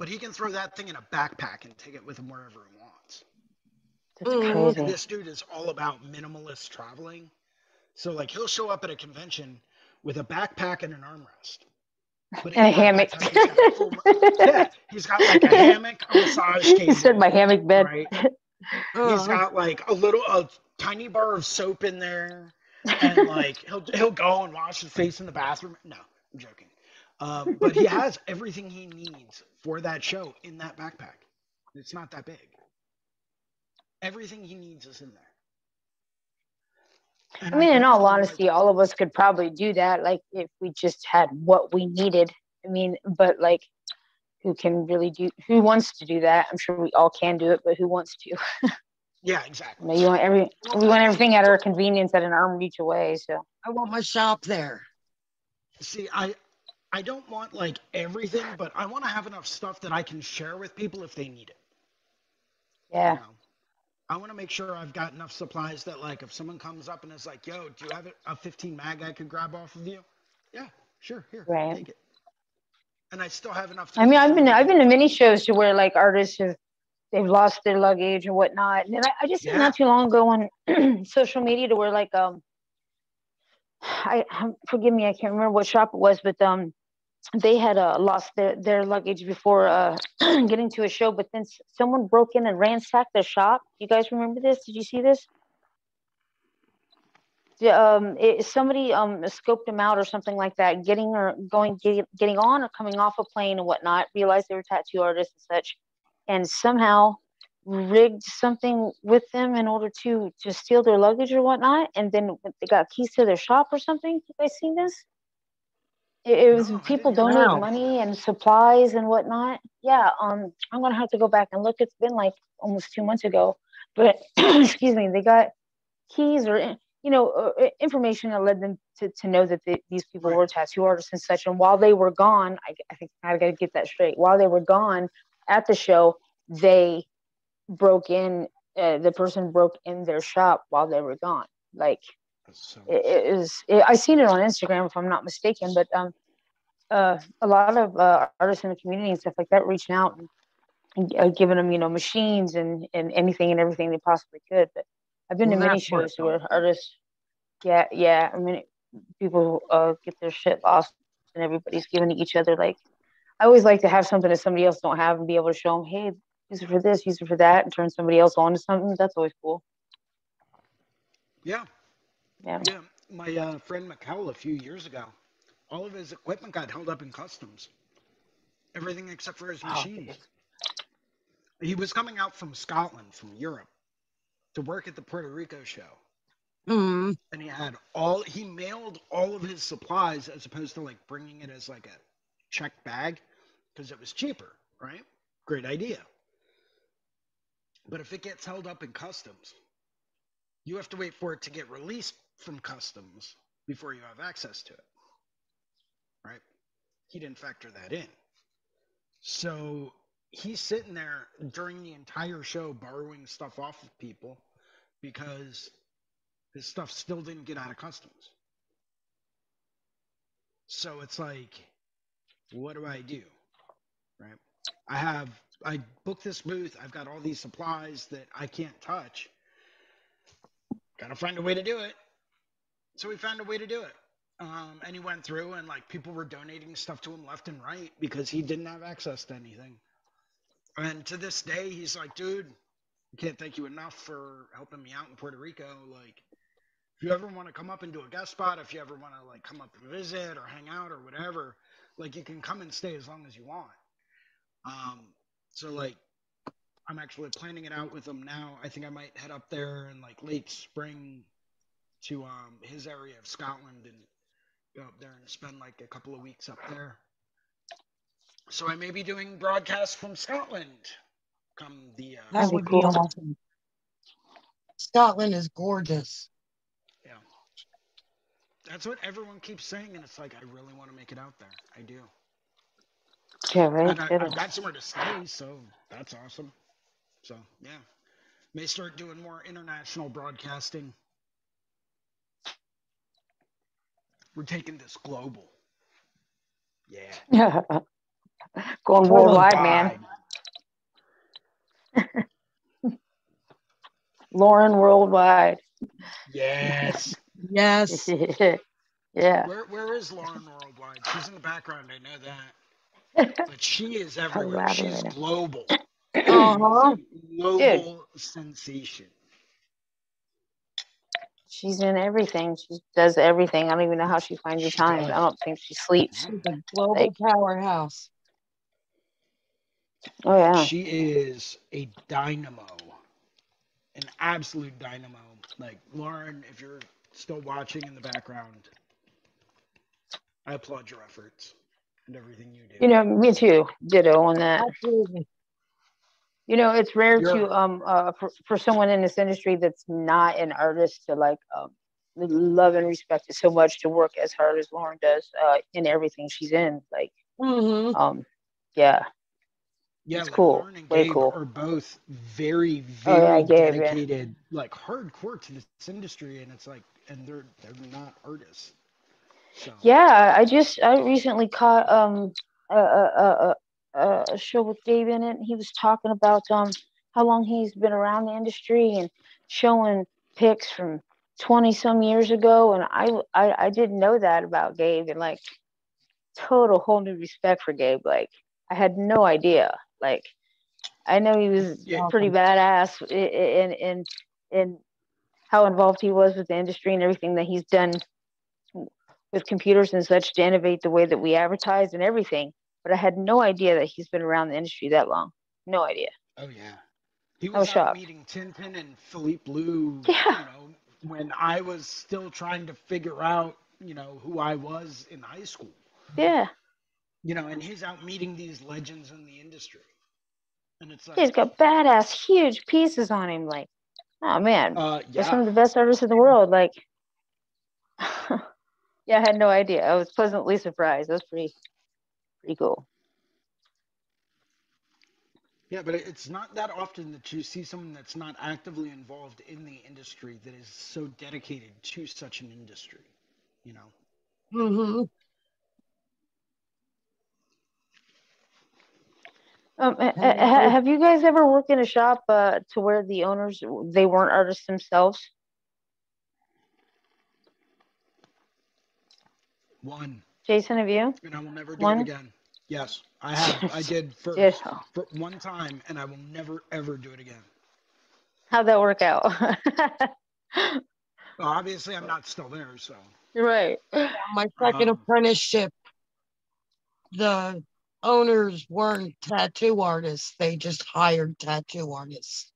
But he can throw that thing in a backpack and take it with him wherever he wants. That's crazy. And this dude is all about minimalist traveling. So, like, he'll show up at a convention with a backpack and an armrest. But and a hammock. Yeah, he's got like a hammock, a massage table. He stood my hammock bed. Right? Oh. He's got like a little, a tiny bar of soap in there, and like he'll he'll go and wash his face in the bathroom. No, I'm joking. Um, but he has everything he needs for that show in that backpack. It's not that big. Everything he needs is in there. And I mean, I in all honesty, like, all of us could probably do that, like, if we just had what we needed. I mean, but, like, who can really do, who wants to do that? I'm sure we all can do it, but who wants to? Yeah, exactly. You know, you want every, we want everything at our convenience, at an arm reach away, so. I want my shop there. See, I, I don't want, like, everything, but I want to have enough stuff that I can share with people if they need it. Yeah. You know? I want to make sure I've got enough supplies that, like, if someone comes up and is like, yo, do you have a fifteen mag I could grab off of you? Yeah, sure, here, right. Take it. And I still have enough. To I mean, I've been, I've been to many shows to where, like, artists have, they've lost their luggage and whatnot. And I, I just, yeah. not too long ago on social media to where, like, um, I, forgive me, I can't remember what shop it was, but um, they had uh, lost their, their luggage before uh, getting to a show, but then someone broke in and ransacked their shop. You guys remember this? Did you see this? Yeah, um, it, somebody um, scoped them out or something like that, getting or going, get, getting on or coming off a plane and whatnot, realized they were tattoo artists and such, and somehow rigged something with them in order to, to steal their luggage or whatnot, and then they got keys to their shop or something. You guys seen this? It was no, people donating know. money and supplies and whatnot. Yeah, um, I'm going to have to go back and look. It's been like almost two months ago. But, excuse me, they got keys or, you know, uh, information that led them to, to know that they, these people were tattoo artists and such. And while they were gone, I, I think I got to get that straight. While they were gone at the show, they broke in, uh, the person broke in their shop while they were gone. Like, So it is. It, I seen it on Instagram, if I'm not mistaken. But um, uh, a lot of uh, artists in the community and stuff like that reaching out and, and uh, giving them, you know, machines and, and anything and everything they possibly could. But I've been well, to many shows where artists, yeah, yeah. I mean, people uh, get their shit lost, and everybody's giving to each other. Like, I always like to have something that somebody else don't have and be able to show them, hey, use it for this, use it for that, and turn somebody else on to something. That's always cool. Yeah. Yeah. yeah, my uh, friend McCowell a few years ago, all of his equipment got held up in customs. Everything except for his machines. Oh, he was coming out from Scotland, from Europe, to work at the Puerto Rico show. Mm. And he had all, he mailed all of his supplies as opposed to like bringing it as like a check bag because it was cheaper, right? Great idea. But if it gets held up in customs, you have to wait for it to get released from customs before you have access to it, right? He didn't factor that in. So he's sitting there during the entire show borrowing stuff off of people because his stuff still didn't get out of customs. So it's like, what do I do, right? I have, I booked this booth. I've got all these supplies that I can't touch. Gotta find a way to do it. So we found a way to do it. Um, and he went through and like people were donating stuff to him left and right because he didn't have access to anything. And to this day, he's like, dude, I can't thank you enough for helping me out in Puerto Rico. Like, if you ever want to come up and do a guest spot, if you ever want to like come up and visit or hang out or whatever, like you can come and stay as long as you want. Um, so like, I'm actually planning it out with him now. I think I might head up there in like late spring to um, his area of Scotland and go up there and spend like a couple of weeks up there. So I may be doing broadcasts from Scotland. Come the uh, that would be awesome. Scotland is gorgeous. Yeah, that's what everyone keeps saying, and it's like I really want to make it out there. I do. Yeah, right. I, I've got somewhere to stay, so that's awesome. So, yeah, may start doing more international broadcasting. We're taking this global. Yeah. Going worldwide, man. Lauren worldwide. Yes. Yes. Yeah. Where Where is Lauren worldwide? She's in the background. I know that. But she is everywhere. She's global. Uh-huh. Global Dude. Sensation. She's in everything. She does everything. I don't even know how she finds the time. I don't think she sleeps. She's a global like, powerhouse. Oh yeah. She is a dynamo. An absolute dynamo. Like, Lauren, if you're still watching in the background, I applaud your efforts and everything you do. You know, me too. Ditto on that. Absolutely. You know, it's rare you're, to um uh for, for someone in this industry that's not an artist to like um love and respect it so much, to work as hard as Lauren does uh in everything she's in. Like, mm-hmm. um, yeah. Yeah, it's like cool. Lauren and Gabe Way cool. are both very, very oh, yeah, Gabe, dedicated, yeah. like hardcore to this industry, and it's like, and they're they're not artists. So. Yeah, I just I recently caught um a a, a a show with Gabe in it, and he was talking about um how long he's been around the industry and showing pics from twenty some years ago, and I I I didn't know that about Gabe, and like total whole new respect for Gabe, like. I had no idea. Like, I know he was yeah. pretty badass in, in in how involved he was with the industry and everything that he's done with computers and such to innovate the way that we advertise and everything. But I had no idea that he's been around the industry that long. No idea. Oh yeah, he was, I was out shocked. Meeting Tintin and Philip Liu. Yeah. You know, when I was still trying to figure out, you know, who I was in high school. Yeah. You know, and he's out meeting these legends in the industry. And it's like, he's got badass, huge pieces on him. Like, oh man, uh, yeah. They're some of the best artists in the world. Like, yeah, I had no idea. I was pleasantly surprised. That was pretty, pretty cool. Yeah, but it's not that often that you see someone that's not actively involved in the industry that is so dedicated to such an industry, you know? Mm-hmm. Um, have you guys ever worked in a shop uh, to where the owners, they weren't artists themselves? One. Jason, have you? And I will never do one? It again. Yes, I have. I did for, yes. for one time, and I will never, ever do it again. How'd that work out? Well, obviously, I'm not still there, so. You're right. My second um, apprenticeship, the... owners weren't tattoo artists. They just hired tattoo artists.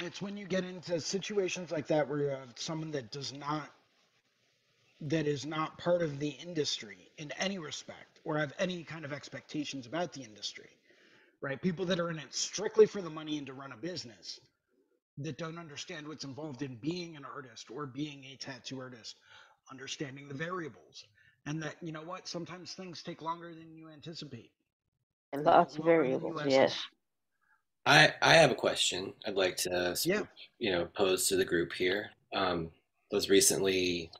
It's when you get into situations like that where you have someone that does not, that is not part of the industry in any respect or have any kind of expectations about the industry, right? People that are in it strictly for the money and to run a business that don't understand what's involved in being an artist or being a tattoo artist, understanding the variables. And that, you know what, sometimes things take longer than you anticipate. And lots of variables, yes. I, I have a question I'd like to, yeah. you know, pose to the group here. Um, I was recently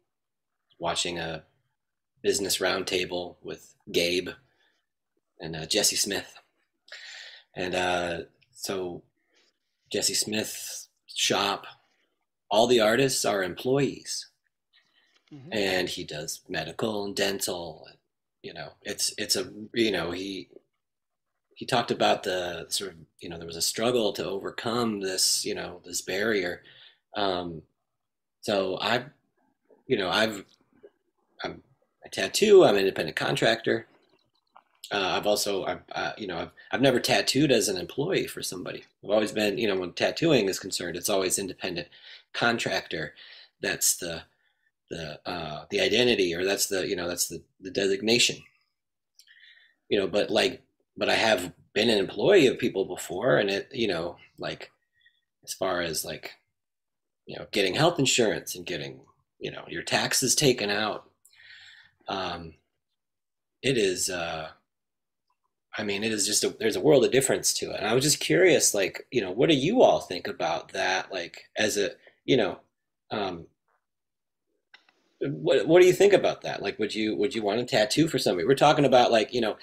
watching a business roundtable with Gabe and uh, Jesse Smith. And uh, so Jesse Smith's shop, all the artists are employees. Mm-hmm. And he does medical and dental, you know, it's, it's a, you know, he, he talked about the sort of, you know, there was a struggle to overcome this, you know, this barrier. Um, so I, you know, I've, I'm a tattoo, I'm an independent contractor. Uh, I've also, I've, uh, you know, I've, I've never tattooed as an employee for somebody. I've always been, you know, when tattooing is concerned, it's always independent contractor. That's the, the uh the identity, or that's the, you know, that's the, the designation, you know, but like, but I have been an employee of people before, and it, you know, like as far as like, you know, getting health insurance and getting, you know, your taxes taken out, um it is uh I mean, it is just a, there's a world of difference to it. And I was just curious, like, you know, what do you all think about that, like as a, you know, um What, what do you think about that? Like, would you, would you want to tattoo for somebody? We're talking about like, you know,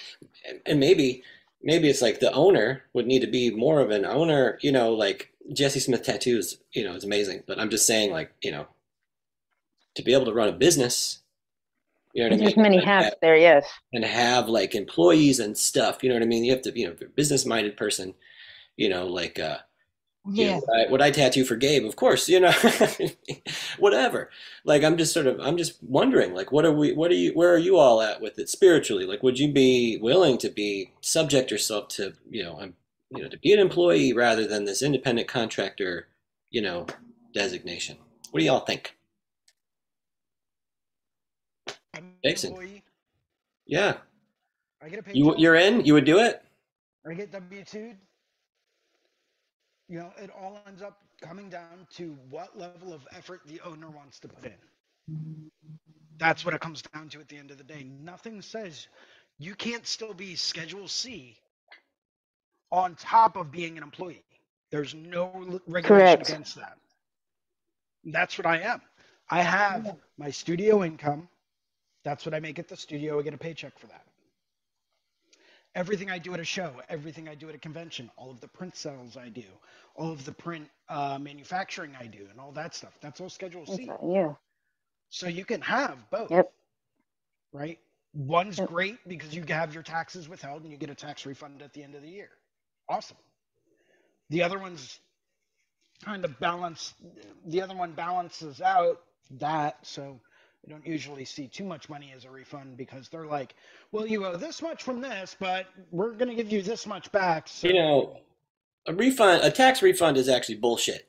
and, and maybe, maybe it's like the owner would need to be more of an owner, you know, like Jesse Smith tattoos, you know, it's amazing, but I'm just saying, like, you know, to be able to run a business, you know what I mean? There's many hats there, yes. And have like employees and stuff, you know what I mean? You have to, you know, if you're a business-minded person, you know, like, uh, yeah, you know, would I, would I tattoo for Gabe? Of course, you know, whatever. Like, I'm just sort of, I'm just wondering, like, what are we, what are you, where are you all at with it spiritually? Like, would you be willing to be subject yourself to, you know, um, you know, to be an employee rather than this independent contractor, you know, designation? What do y'all think? I'm Jason. An employee. Yeah. I get a pay you, you're in? You would do it? I get W two'd. You know, it all ends up coming down to what level of effort the owner wants to put in. That's what it comes down to at the end of the day. Nothing says you can't still be Schedule C on top of being an employee. There's no regulation Correct. Against that. That's what I am. I have my studio income. That's what I make at the studio. I get a paycheck for that. Everything I do at a show, everything I do at a convention, all of the print sales I do, all of the print uh, manufacturing I do, and all that stuff. That's all Schedule C. Yeah. So you can have both, yep. right? One's yep. great because you have your taxes withheld and you get a tax refund at the end of the year. Awesome. The other one's kind of balance. The other one balances out that, so I don't usually see too much money as a refund because they're like, well, you owe this much from this, but we're going to give you this much back. So. You know, a refund, a tax refund is actually bullshit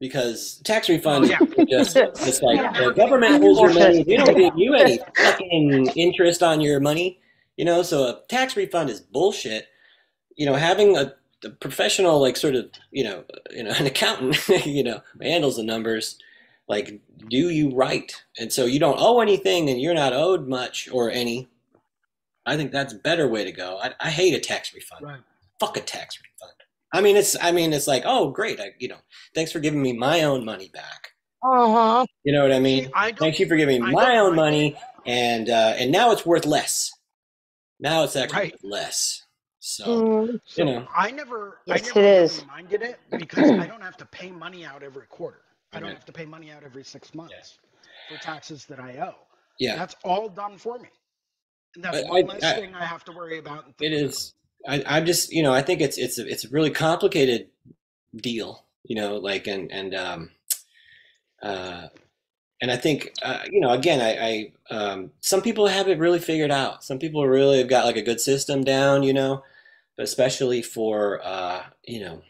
because tax refunds oh, yeah. just, just like yeah. the government holds your money. They don't give you any fucking interest on your money, you know, so a tax refund is bullshit. You know, having a, a professional, like sort of, you know, you know, an accountant, you know, handles the numbers, like do you right, and so you don't owe anything and you're not owed much or any. I think that's a better way to go. I, I hate a tax refund. Right. Fuck a tax refund. I mean, it's I mean, it's like, oh great, I, you know, thanks for giving me my own money back. Uh huh. You know what I mean? See, I Thank you for giving me I my own money, and uh, and now it's worth less. Now it's actually right. less. So, mm. you so know, I never, yes, I never it is. Reminded it because I don't have to pay money out every quarter. I don't have to pay money out every six months yeah. for taxes that I owe. Yeah, that's all done for me. And that's but one I, less I, thing I have to worry about. It is. I, I'm just, you know, I think it's it's a, it's a really complicated deal, you know, like and and um, uh, and I think uh, you know, again, I, I um, some people have it really figured out. Some people really have got like a good system down, you know, but especially for uh, you know,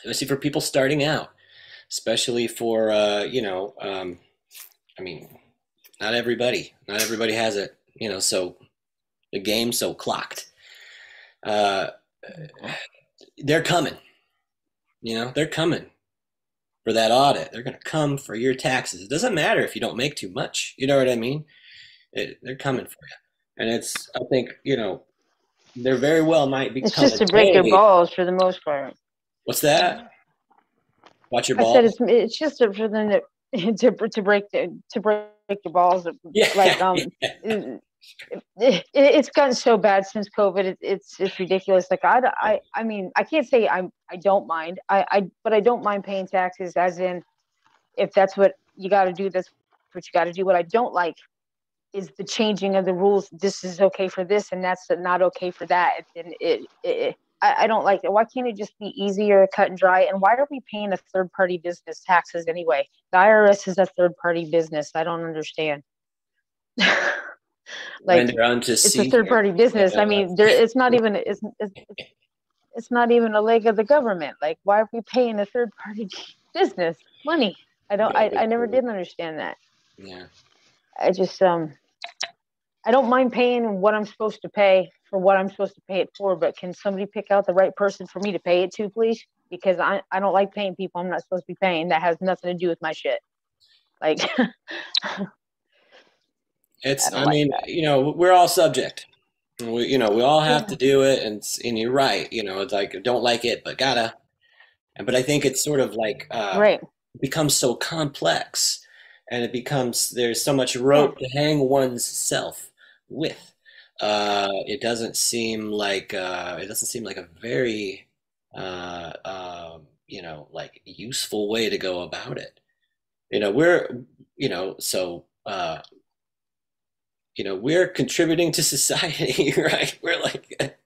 especially for people starting out. Especially for, uh, you know, um, I mean, not everybody, not everybody has it, you know, so the game's so clocked. Uh, they're coming, you know, they're coming for that audit. They're going to come for your taxes. It doesn't matter if you don't make too much, you know what I mean? It, they're coming for you. And it's, I think, you know, they're very well might be. It's just to break your balls for the most part. What's that? Watch your balls. I said it's, it's just a, for them to, to to break the, to break your balls. Yeah. Like um, yeah. it, it, it's gotten so bad since COVID. It, it's it's ridiculous. Like I, I I mean I can't say I'm I don't mind. I, I but I don't mind paying taxes. As in, if that's what you got to do, that's what you got to do. What I don't like is the changing of the rules. This is okay for this, and that's not okay for that. And it. it I, I don't like it. Why can't it just be easier, cut and dry? And why are we paying a third-party business taxes anyway? The I R S is a third-party business. I don't understand. Like it's a third-party business. Yeah. I mean, there, it's not even it's, it's it's not even a leg of the government. Like, why are we paying a third-party business money? I don't. I, I never did understand that. Yeah. I just um. I don't mind paying what I'm supposed to pay for what I'm supposed to pay it for, but can somebody pick out the right person for me to pay it to, please? Because I, I don't like paying people I'm not supposed to be paying. That has nothing to do with my shit. Like, it's, I, I like mean, that. You know, we're all subject. We, you know, we all have yeah. to do it. And, and you're right. You know, it's like, don't like it, but gotta. And, but I think it's sort of like, uh, right. it becomes so complex and it becomes, there's so much rope yeah. to hang one's self with. Uh, it doesn't seem like uh, it doesn't seem like a very uh, uh, you know, like useful way to go about it. you know, we're, you know, so, uh, you know, we're contributing to society, right? We're like,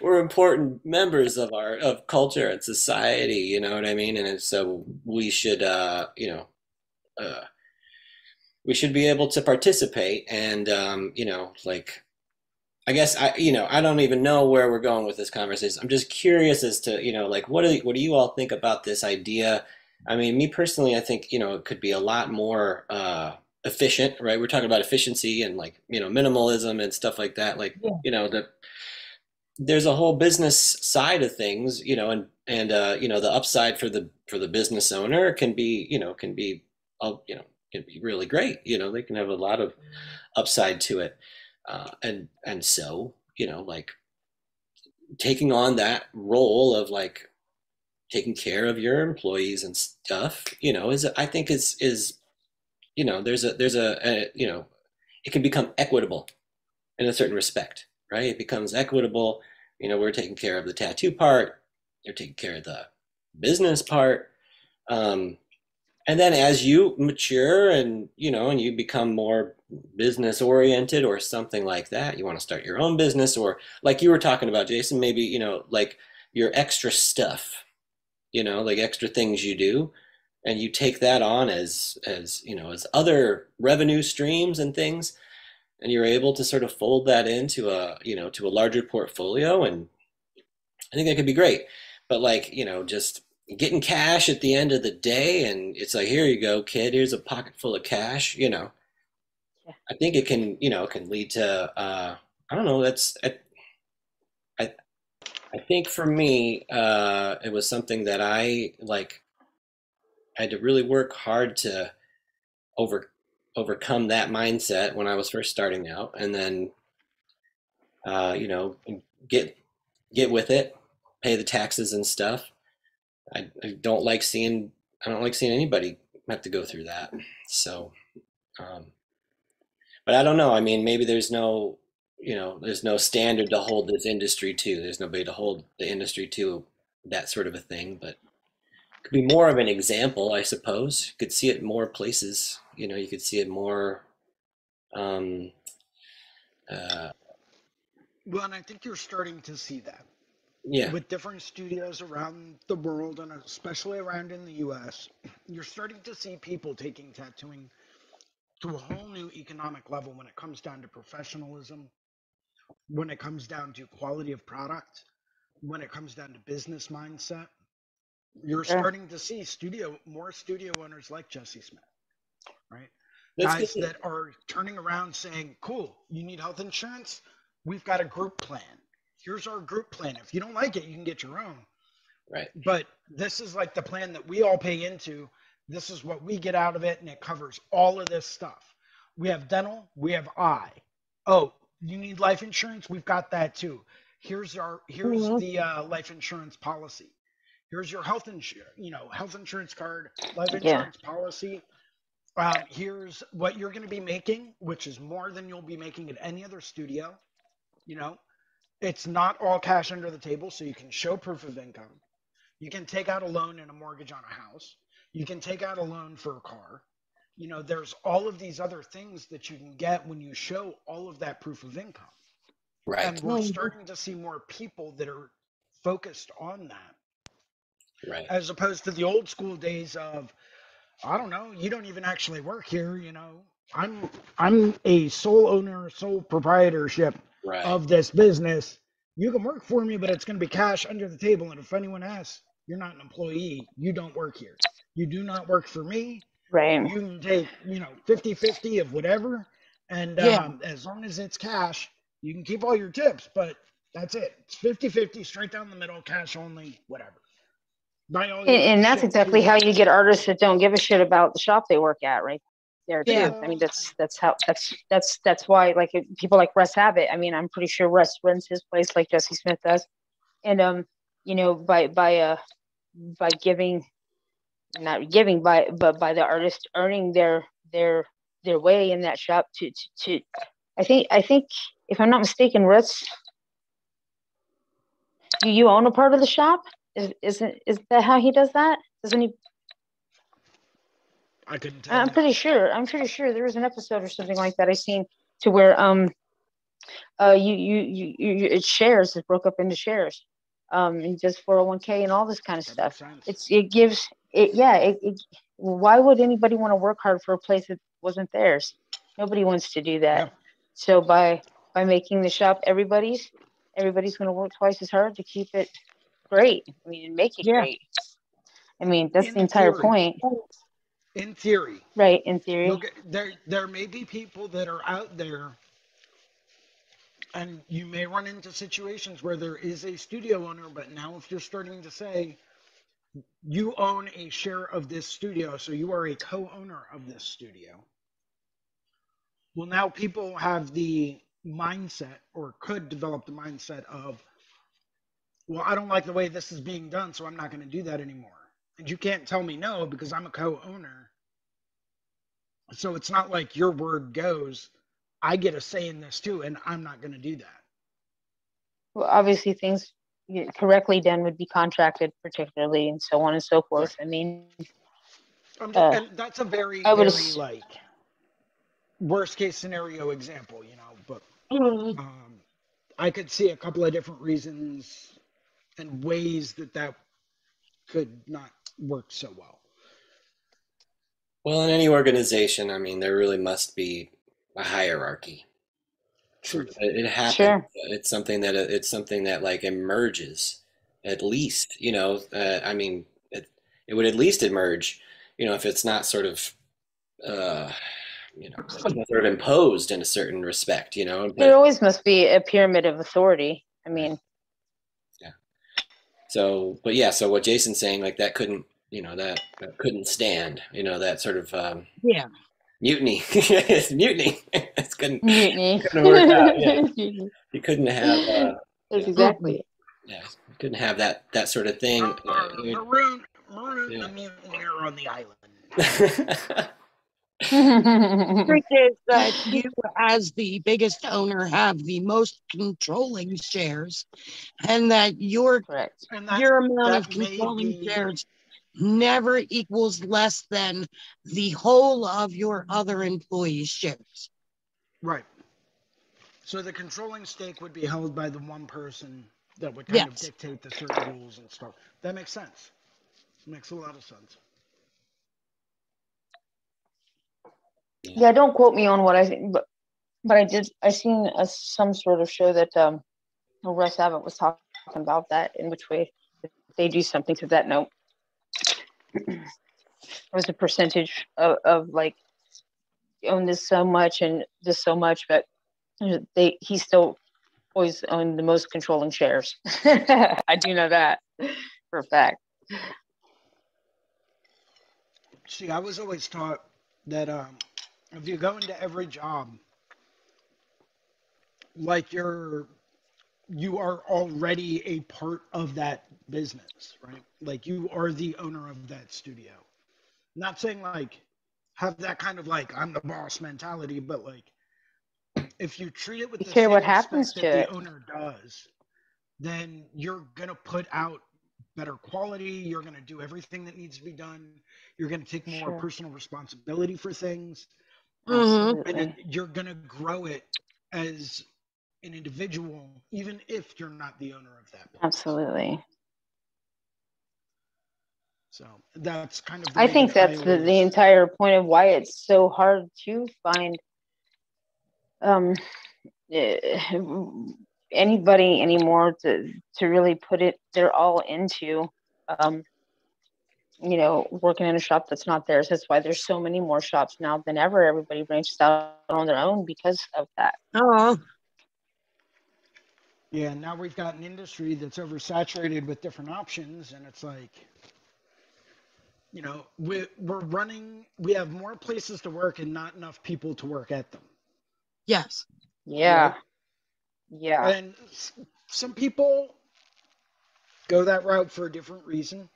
we're important members of our, of culture and society, you know what I mean? And so we should, uh, you know, uh, we should be able to participate. And, um, you know, like, I guess I, you know, I don't even know where we're going with this conversation. I'm just curious as to, you know, like, what do what do you all think about this idea? I mean, me personally, I think, you know, it could be a lot more, uh, efficient, right? We're talking about efficiency and, like, you know, minimalism and stuff like that. Like, yeah. you know, the, there's a whole business side of things, you know, and, and, uh, you know, the upside for the, for the business owner can be, you know, can be, you know, can be really great. You know, they can have a lot of upside to it. Uh, and, and so, you know, like, taking on that role of, like, taking care of your employees and stuff, you know, is, I think is, is, you know, there's a, there's a, a, you know, it can become equitable in a certain respect, right? It becomes equitable. You know, we're taking care of the tattoo part, you're taking care of the business part. Um, and then as you mature and, you know, and you become more business oriented or something like that, you want to start your own business, or like you were talking about, Jason, maybe, you know, like your extra stuff, you know, like extra things you do, and you take that on as, as, you know, as other revenue streams and things, and you're able to sort of fold that into a, you know, to a larger portfolio. And I think that could be great, but, like, you know, just getting cash at the end of the day, and it's like, here you go, kid, here's a pocket full of cash, you know, yeah. I think it can, you know, it can lead to, uh, I don't know, that's, I, I, I think for me, uh, it was something that I, like, I had to really work hard to over, overcome that mindset when I was first starting out, and then, uh, you know, get, get with it, pay the taxes and stuff. I, I don't like seeing, I don't like seeing anybody have to go through that. So, um, but I don't know. I mean, maybe there's no, you know, there's no standard to hold this industry to. There's nobody to hold the industry to that sort of a thing, but it could be more of an example, I suppose. You could see it more places, you know, you could see it more. Um, uh, well, and I think you're starting to see that. Yeah. With different studios around the world, and especially around in the U S, you're starting to see people taking tattooing to a whole new economic level when it comes down to professionalism, when it comes down to quality of product, when it comes down to business mindset. You're yeah. starting to see studio, more studio owners like Jesse Smith, right? That's Guys good. that are turning around saying, cool, you need health insurance? We've got a group plan. Here's our group plan. If you don't like it, you can get your own. Right. But this is like the plan that we all pay into. This is what we get out of it, and it covers all of this stuff. We have dental. We have eye. Oh, you need life insurance? We've got that too. Here's our here's mm-hmm. the uh, life insurance policy. Here's your health insurance, you know, health insurance card, life insurance yeah. policy. Uh, here's what you're going to be making, which is more than you'll be making at any other studio. You know, it's not all cash under the table, so you can show proof of income. You can take out a loan and a mortgage on a house. You can take out a loan for a car. You know, there's all of these other things that you can get when you show all of that proof of income. Right. And we're starting to see more people that are focused on that. Right. As opposed to the old school days of, I don't know, you don't even actually work here, you know. I'm I'm a sole owner, sole proprietorship right. of this business. You can work for me, but it's going to be cash under the table. And if anyone asks, you're not an employee, you don't work here. You do not work for me. Right. You can take, you know, fifty fifty of whatever. And yeah. um, as long as it's cash, you can keep all your tips, but that's it. It's fifty fifty, straight down the middle, cash only, whatever. Buy all and, and that's exactly how you get artists that don't give a shit about the shop they work at, right there, too. Yeah. I mean, that's that's how that's that's that's why, like, people like Russ Abbott. I mean, I'm pretty sure Russ rents his place like Jesse Smith does. And, um, you know, by, by, uh, by giving... not giving by but by the artist earning their their their way in that shop to to, to I think I think if I'm not mistaken, Russ, do you own a part of the shop? Is isn't is that how he does that? Doesn't he? I couldn't tell. I'm pretty sure. I'm pretty sure there was an episode or something like that I seen to where um, uh, you you you, you it's shares. It's broke up into shares. Um, and just four oh one k and all this kind of that stuff. It's it gives it. Yeah. It, it. Why would anybody want to work hard for a place that wasn't theirs? Nobody wants to do that. Yeah. So by by making the shop everybody's, everybody's going to work twice as hard to keep it great. I mean, make it yeah. great. I mean, that's in the entire theory. point. In theory. Right, in theory. Okay, there, there may be people that are out there, and you may run into situations where there is a studio owner, but now if you're starting to say, you own a share of this studio, so you are a co-owner of this studio. Well, now people have the mindset, or could develop the mindset of, well, I don't like the way this is being done, so I'm not going to do that anymore. And you can't tell me no because I'm a co-owner. So it's not like your word goes, I get a say in this too, and I'm not going to do that. Well, obviously things correctly done would be contracted particularly, and so on and so forth. I mean, I'm just, uh, and that's a very, very like worst case scenario example, you know, but um, I could see a couple of different reasons and ways that that could not work so well. Well, in any organization, I mean, there really must be a hierarchy. Sure. It, it happens. Sure. It's something that it's something that like emerges, at least, you know, uh, I mean, it, it would at least emerge, you know, if it's not sort of, uh, you know, sort of imposed in a certain respect, you know. But there always must be a pyramid of authority. I mean. So, but yeah, so what Jason's saying, like that couldn't, you know, that, that couldn't stand, you know, that sort of um, yeah mutiny. It's mutiny. It's couldn't, mutiny. Couldn't work out. Yeah. You couldn't have. Uh, exactly. You know, yeah, you couldn't have that that sort of thing. Uh, uh, maroon, maroon, yeah. The mutineer on the island. The trick is that you, as the biggest owner, have the most controlling shares, and that your and that, your amount of controlling be... shares never equals less than the whole of your other employees' shares. Right. So the controlling stake would be held by the one person that would kind yes. of dictate the certain rules and stuff. That makes sense. It makes a lot of sense. Yeah, don't quote me on what I think, but but I did. I seen a, some sort of show that um, Russ Abbott was talking about that, in which way they do something to that note. It was a percentage of, of like own this so much and this so much, but they he still always owned the most controlling shares. I do know that for a fact. See, I was always taught that. Um... If you go into every job, like you're, you are already a part of that business, right? Like you are the owner of that studio. Not saying like, have that kind of like, I'm the boss mentality, but like, if you treat it with the same respect that the owner does, then you're going to put out better quality. You're going to do everything that needs to be done. You're going to take more sure. personal responsibility for things. Mm-hmm. And you're going to grow it as an individual, even if you're not the owner of that business. Absolutely. So that's kind of. I think that's the, the entire point of why it's so hard to find um, anybody anymore to to really put it. They're all into. Um, you know, working in a shop that's not theirs. That's why there's so many more shops now than ever. Everybody branches out on their own because of that. Oh. Yeah, now we've got an industry that's oversaturated with different options, and it's like, you know, we, we're running, we have more places to work and not enough people to work at them. Yes. Yeah. Right? Yeah. And some people go that route for a different reason.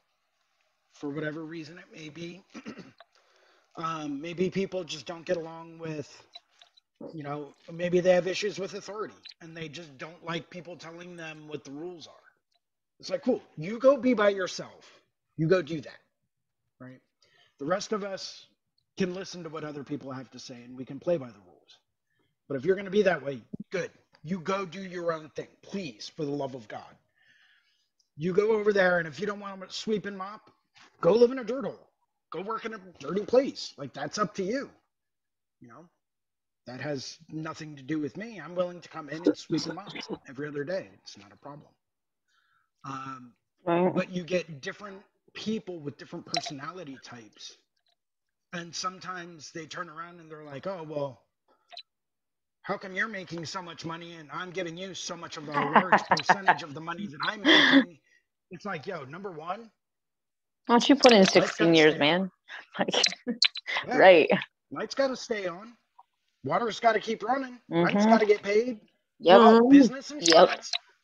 For whatever reason it may be, um, maybe people just don't get along with, you know, maybe they have issues with authority and they just don't like people telling them what the rules are. It's like, cool, you go be by yourself. You go do that, right? The rest of us, can listen to what other people have to say, and we can play by the rules. But if you're going to be that way, good. You go do your own thing, please, for the love of God. You go over there, and if you don't want to sweep and mop, go live in a dirt hole. Go work in a dirty place. Like, that's up to you. You know, that has nothing to do with me. I'm willing to come in and sweep and mop every other day. It's not a problem. Um, but you get different people with different personality types. And sometimes they turn around and they're like, oh, well, how come you're making so much money and I'm giving you so much of the large percentage of the money that I'm making? It's like, yo, number one. Why don't you put in sixteen years, man? Like, yeah. Right. Lights got to stay on. Water's got to keep running. Mm-hmm. Lights got to get paid. Yep. Well, business insurance. Yep.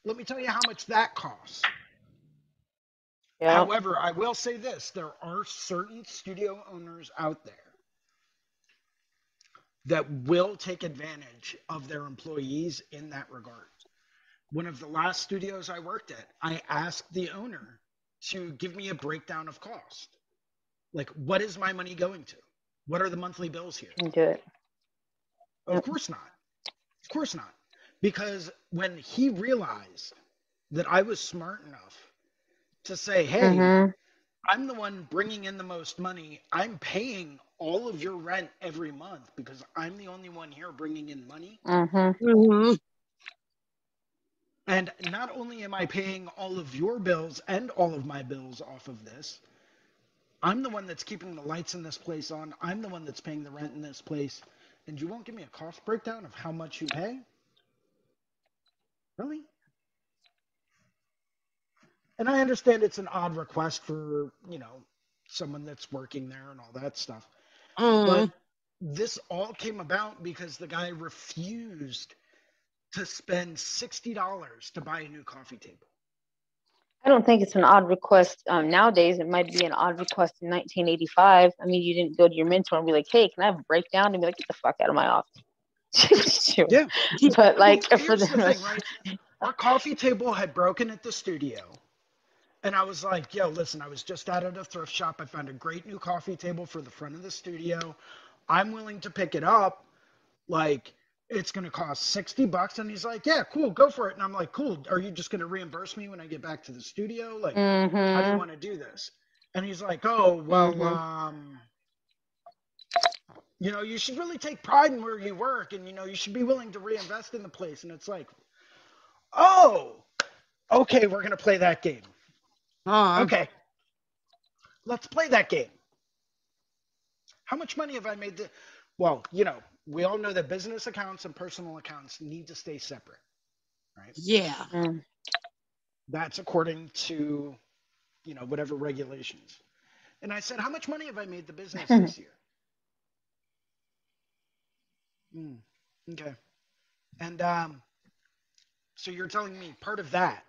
Let me tell you how much that costs. Yep. However, I will say this. There are certain studio owners out there that will take advantage of their employees in that regard. One of the last studios I worked at, I asked the owner to give me a breakdown of cost. Like, what is my money going to? What are the monthly bills here? You do it. Oh, of course not. Of course not. Because when he realized that I was smart enough to say, hey, mm-hmm. I'm the one bringing in the most money. I'm paying all of your rent every month because I'm the only one here bringing in money. Mm-hmm. Mm-hmm. And not only am I paying all of your bills and all of my bills off of this, I'm the one that's keeping the lights in this place on. I'm the one that's paying the rent in this place. And you won't give me a cost breakdown of how much you pay? Really? And I understand it's an odd request for, you know, someone that's working there and all that stuff. Mm. But this all came about because the guy refused to spend sixty dollars to buy a new coffee table. I don't think it's an odd request um, nowadays. It might be an odd request in nineteen eighty-five. I mean, you didn't go to your mentor and be like, hey, can I have a breakdown? And be like, get the fuck out of my office. Yeah. But like, I mean, for the, the rest... thing, right? Our coffee table had broken at the studio. And I was like, yo, listen, I was just out at a thrift shop. I found a great new coffee table for the front of the studio. I'm willing to pick it up. Like, it's going to cost sixty bucks. And he's like, yeah, cool, go for it. And I'm like, cool, are you just going to reimburse me when I get back to the studio? Like, mm-hmm. how do you want to do this? And he's like, oh, well, mm-hmm. um, you know, you should really take pride in where you work. And, you know, you should be willing to reinvest in the place. And it's like, oh, okay, we're going to play that game. Uh, okay, let's play that game. How much money have I made? The, well, you know, we all know that business accounts and personal accounts need to stay separate, right? Yeah. Mm. That's according to, you know, whatever regulations. And I said, how much money have I made the business this year? Mm, okay. And um, so you're telling me part of that.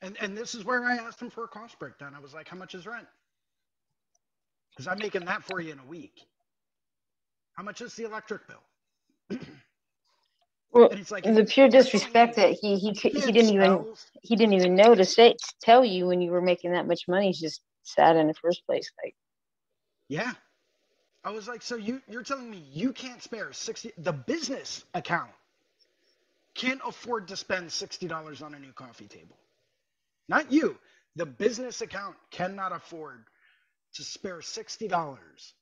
And and this is where I asked him for a cost breakdown. I was like, how much is rent? Because I'm making that for you in a week. How much is the electric bill? Well, and it's like, the pure disrespect that he he he didn't even he didn't even know to say to tell you when you were making that much money is just sad in the first place. Like, yeah, I was like, so you you're telling me you can't spare sixty? The business account can't afford to spend sixty dollars on a new coffee table. Not you. The business account cannot afford to spare sixty dollars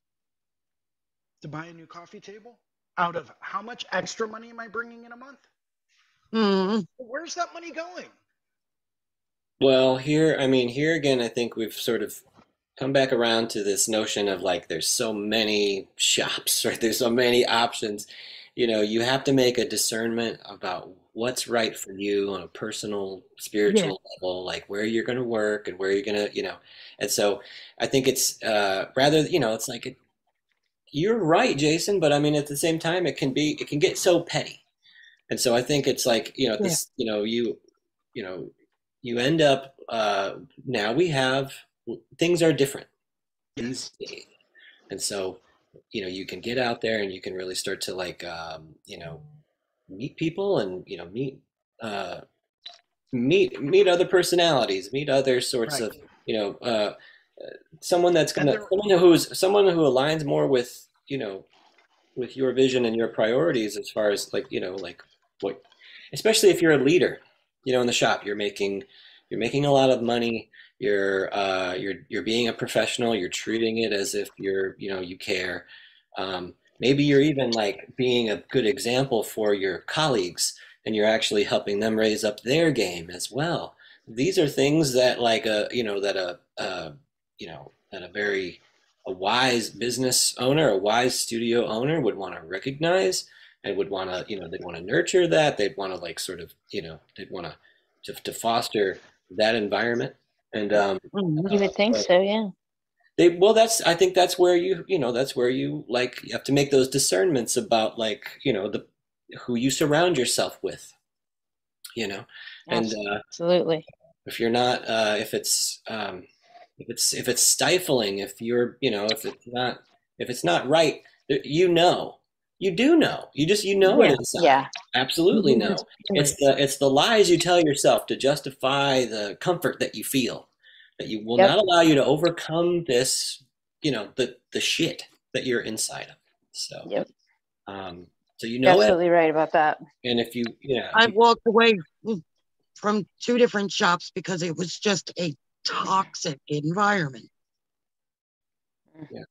to buy a new coffee table out of how much extra money am I bringing in a month? Mm. Where's that money going? Well, here, I mean, here again, I think we've sort of come back around to this notion of like, there's so many shops, right? There's so many options. You know, you have to make a discernment about what's right for you on a personal, spiritual yeah. level, like where you're going to work and where you're going to, you know. And so I think it's uh, rather, you know, it's like, it, you're right, Jason, but I mean, at the same time, it can be, it can get so petty. And so I think it's like, you know, this, yeah. you know, you, you know, you end up, uh, now we have, things are different. Yes. And so, you know, you can get out there and you can really start to like, um, you know, meet people and, you know, meet, uh, meet, meet other personalities, meet other sorts right. of, you know, uh, someone that's gonna, someone who's someone who aligns more with, you know, with your vision and your priorities as far as like, you know, like what, especially if you're a leader, you know, in the shop, you're making, you're making a lot of money. You're, uh, you're, you're being a professional. You're treating it as if you're, you know, you care. Um, maybe you're even like being a good example for your colleagues, and you're actually helping them raise up their game as well. These are things that like a, you know, that a, uh, you know, that a very, a wise business owner, a wise studio owner would want to recognize and would want to, you know, they'd want to nurture that. They'd want to like sort of, you know, they'd want to, to foster that environment. And um, you would think uh, so, yeah. They, well, that's, I think that's where you, you know, that's where you like, you have to make those discernments about like, you know, the, who you surround yourself with, you know, and uh, absolutely. If you're not, uh, if it's, um, if it's, if it's stifling, if you're, you know, if it's not, if it's not right, you know, you do know, you just, you know, yeah. It inside. Yeah. Absolutely. Mm-hmm. No, it's the, it's the lies you tell yourself to justify the comfort that you feel, that you will yep. not allow you to overcome this, you know, the, the shit that you're inside of. So, yep. um, so, you know, you're absolutely it. Right about that. And if you, yeah, I walked away from two different shops because it was just a toxic environment. Yeah.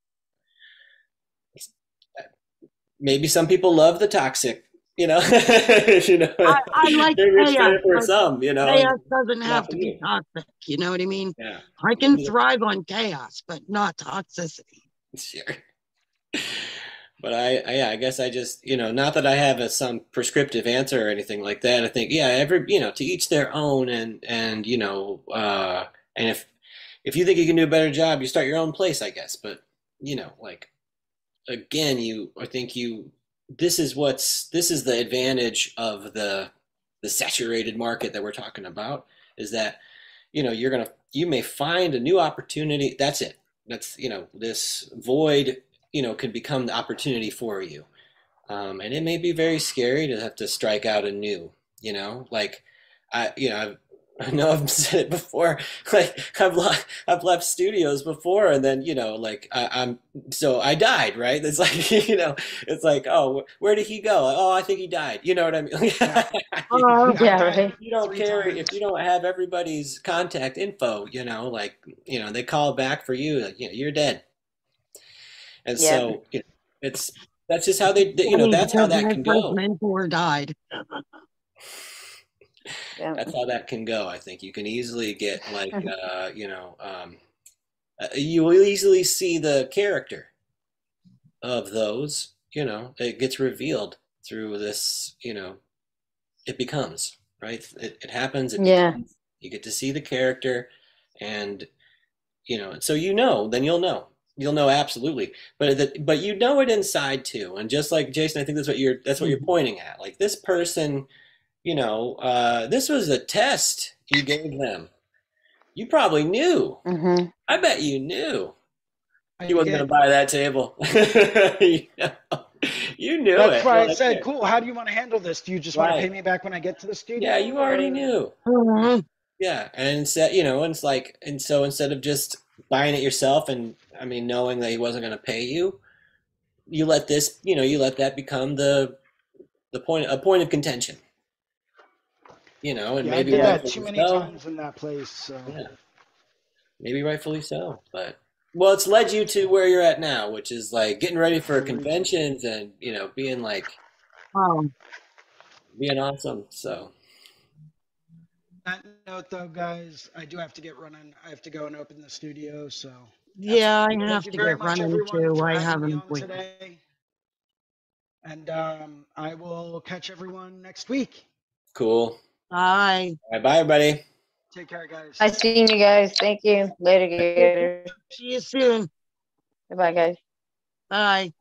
Maybe some people love the toxic, you know. You know, I, I like chaos. For some, you know, chaos doesn't have to be toxic. You know what I mean? Yeah. I can thrive on chaos, but not toxicity. Sure. But I, I, yeah, I guess I just, you know, not that I have a, some prescriptive answer or anything like that. I think, yeah, every, you know, to each their own, and and you know. Uh, And if, if you think you can do a better job, you start your own place, I guess. But, you know, like, again, you, I think you, this is what's, this is the advantage of the, the saturated market that we're talking about, is that, you know, you're going to, you may find a new opportunity. That's it. That's, you know, this void, you know, could become the opportunity for you. Um, and it may be very scary to have to strike out anew, you know, like I, you know, I've, I know I've said it before, like I've, I've left studios before, and then, you know, like I, I'm, so I died, right? It's like, you know, it's like, oh, where did he go? Oh, I think he died. You know what I mean? Oh, yeah, right. If you don't carry, if you don't have everybody's contact info, you know, like, you know, they call back for you, like, you know, you're dead. And yeah. So you know, it's, that's just how they, you know, that's how that can go. Mentor died. Yeah. That's how that can go. I think you can easily get like, uh, you know, um, you will easily see the character of those, you know, it gets revealed through this, you know, it becomes, right. It, it happens. It yeah. Becomes, you get to see the character, and, you know, so, you know, then you'll know, you'll know. Absolutely. But, the, but you know it inside too. And just like Jason, I think that's what you're, that's what you're pointing at. Like this person, you know, uh, this was a test you gave them. You probably knew. Mm-hmm. I bet you knew. You wasn't going to buy that table. You know, you knew That's it. That's why I said, cool, how do you want to handle this? Do you just right. want to pay me back when I get to the studio? Yeah, you already knew. Mm-hmm. Yeah, and so, you know, and it's like, and so instead of just buying it yourself and, I mean, knowing that he wasn't going to pay you, you let this, you know, you let that become the the point, a point of contention. You know, and yeah, maybe I did that too many so. times in that place. So. Yeah. Maybe rightfully so, but well, it's led you to where you're at now, which is like getting ready for conventions and, you know, being like, wow, being awesome. So. On that note, though, guys, I do have to get running. I have to go and open the studio. So. Yeah, I have to get running too. I haven't. And um, I will catch everyone next week. Cool. Bye. Right, bye, everybody. Take care, guys. Nice seeing you guys. Thank you. Later. See you soon. Goodbye, guys. Bye.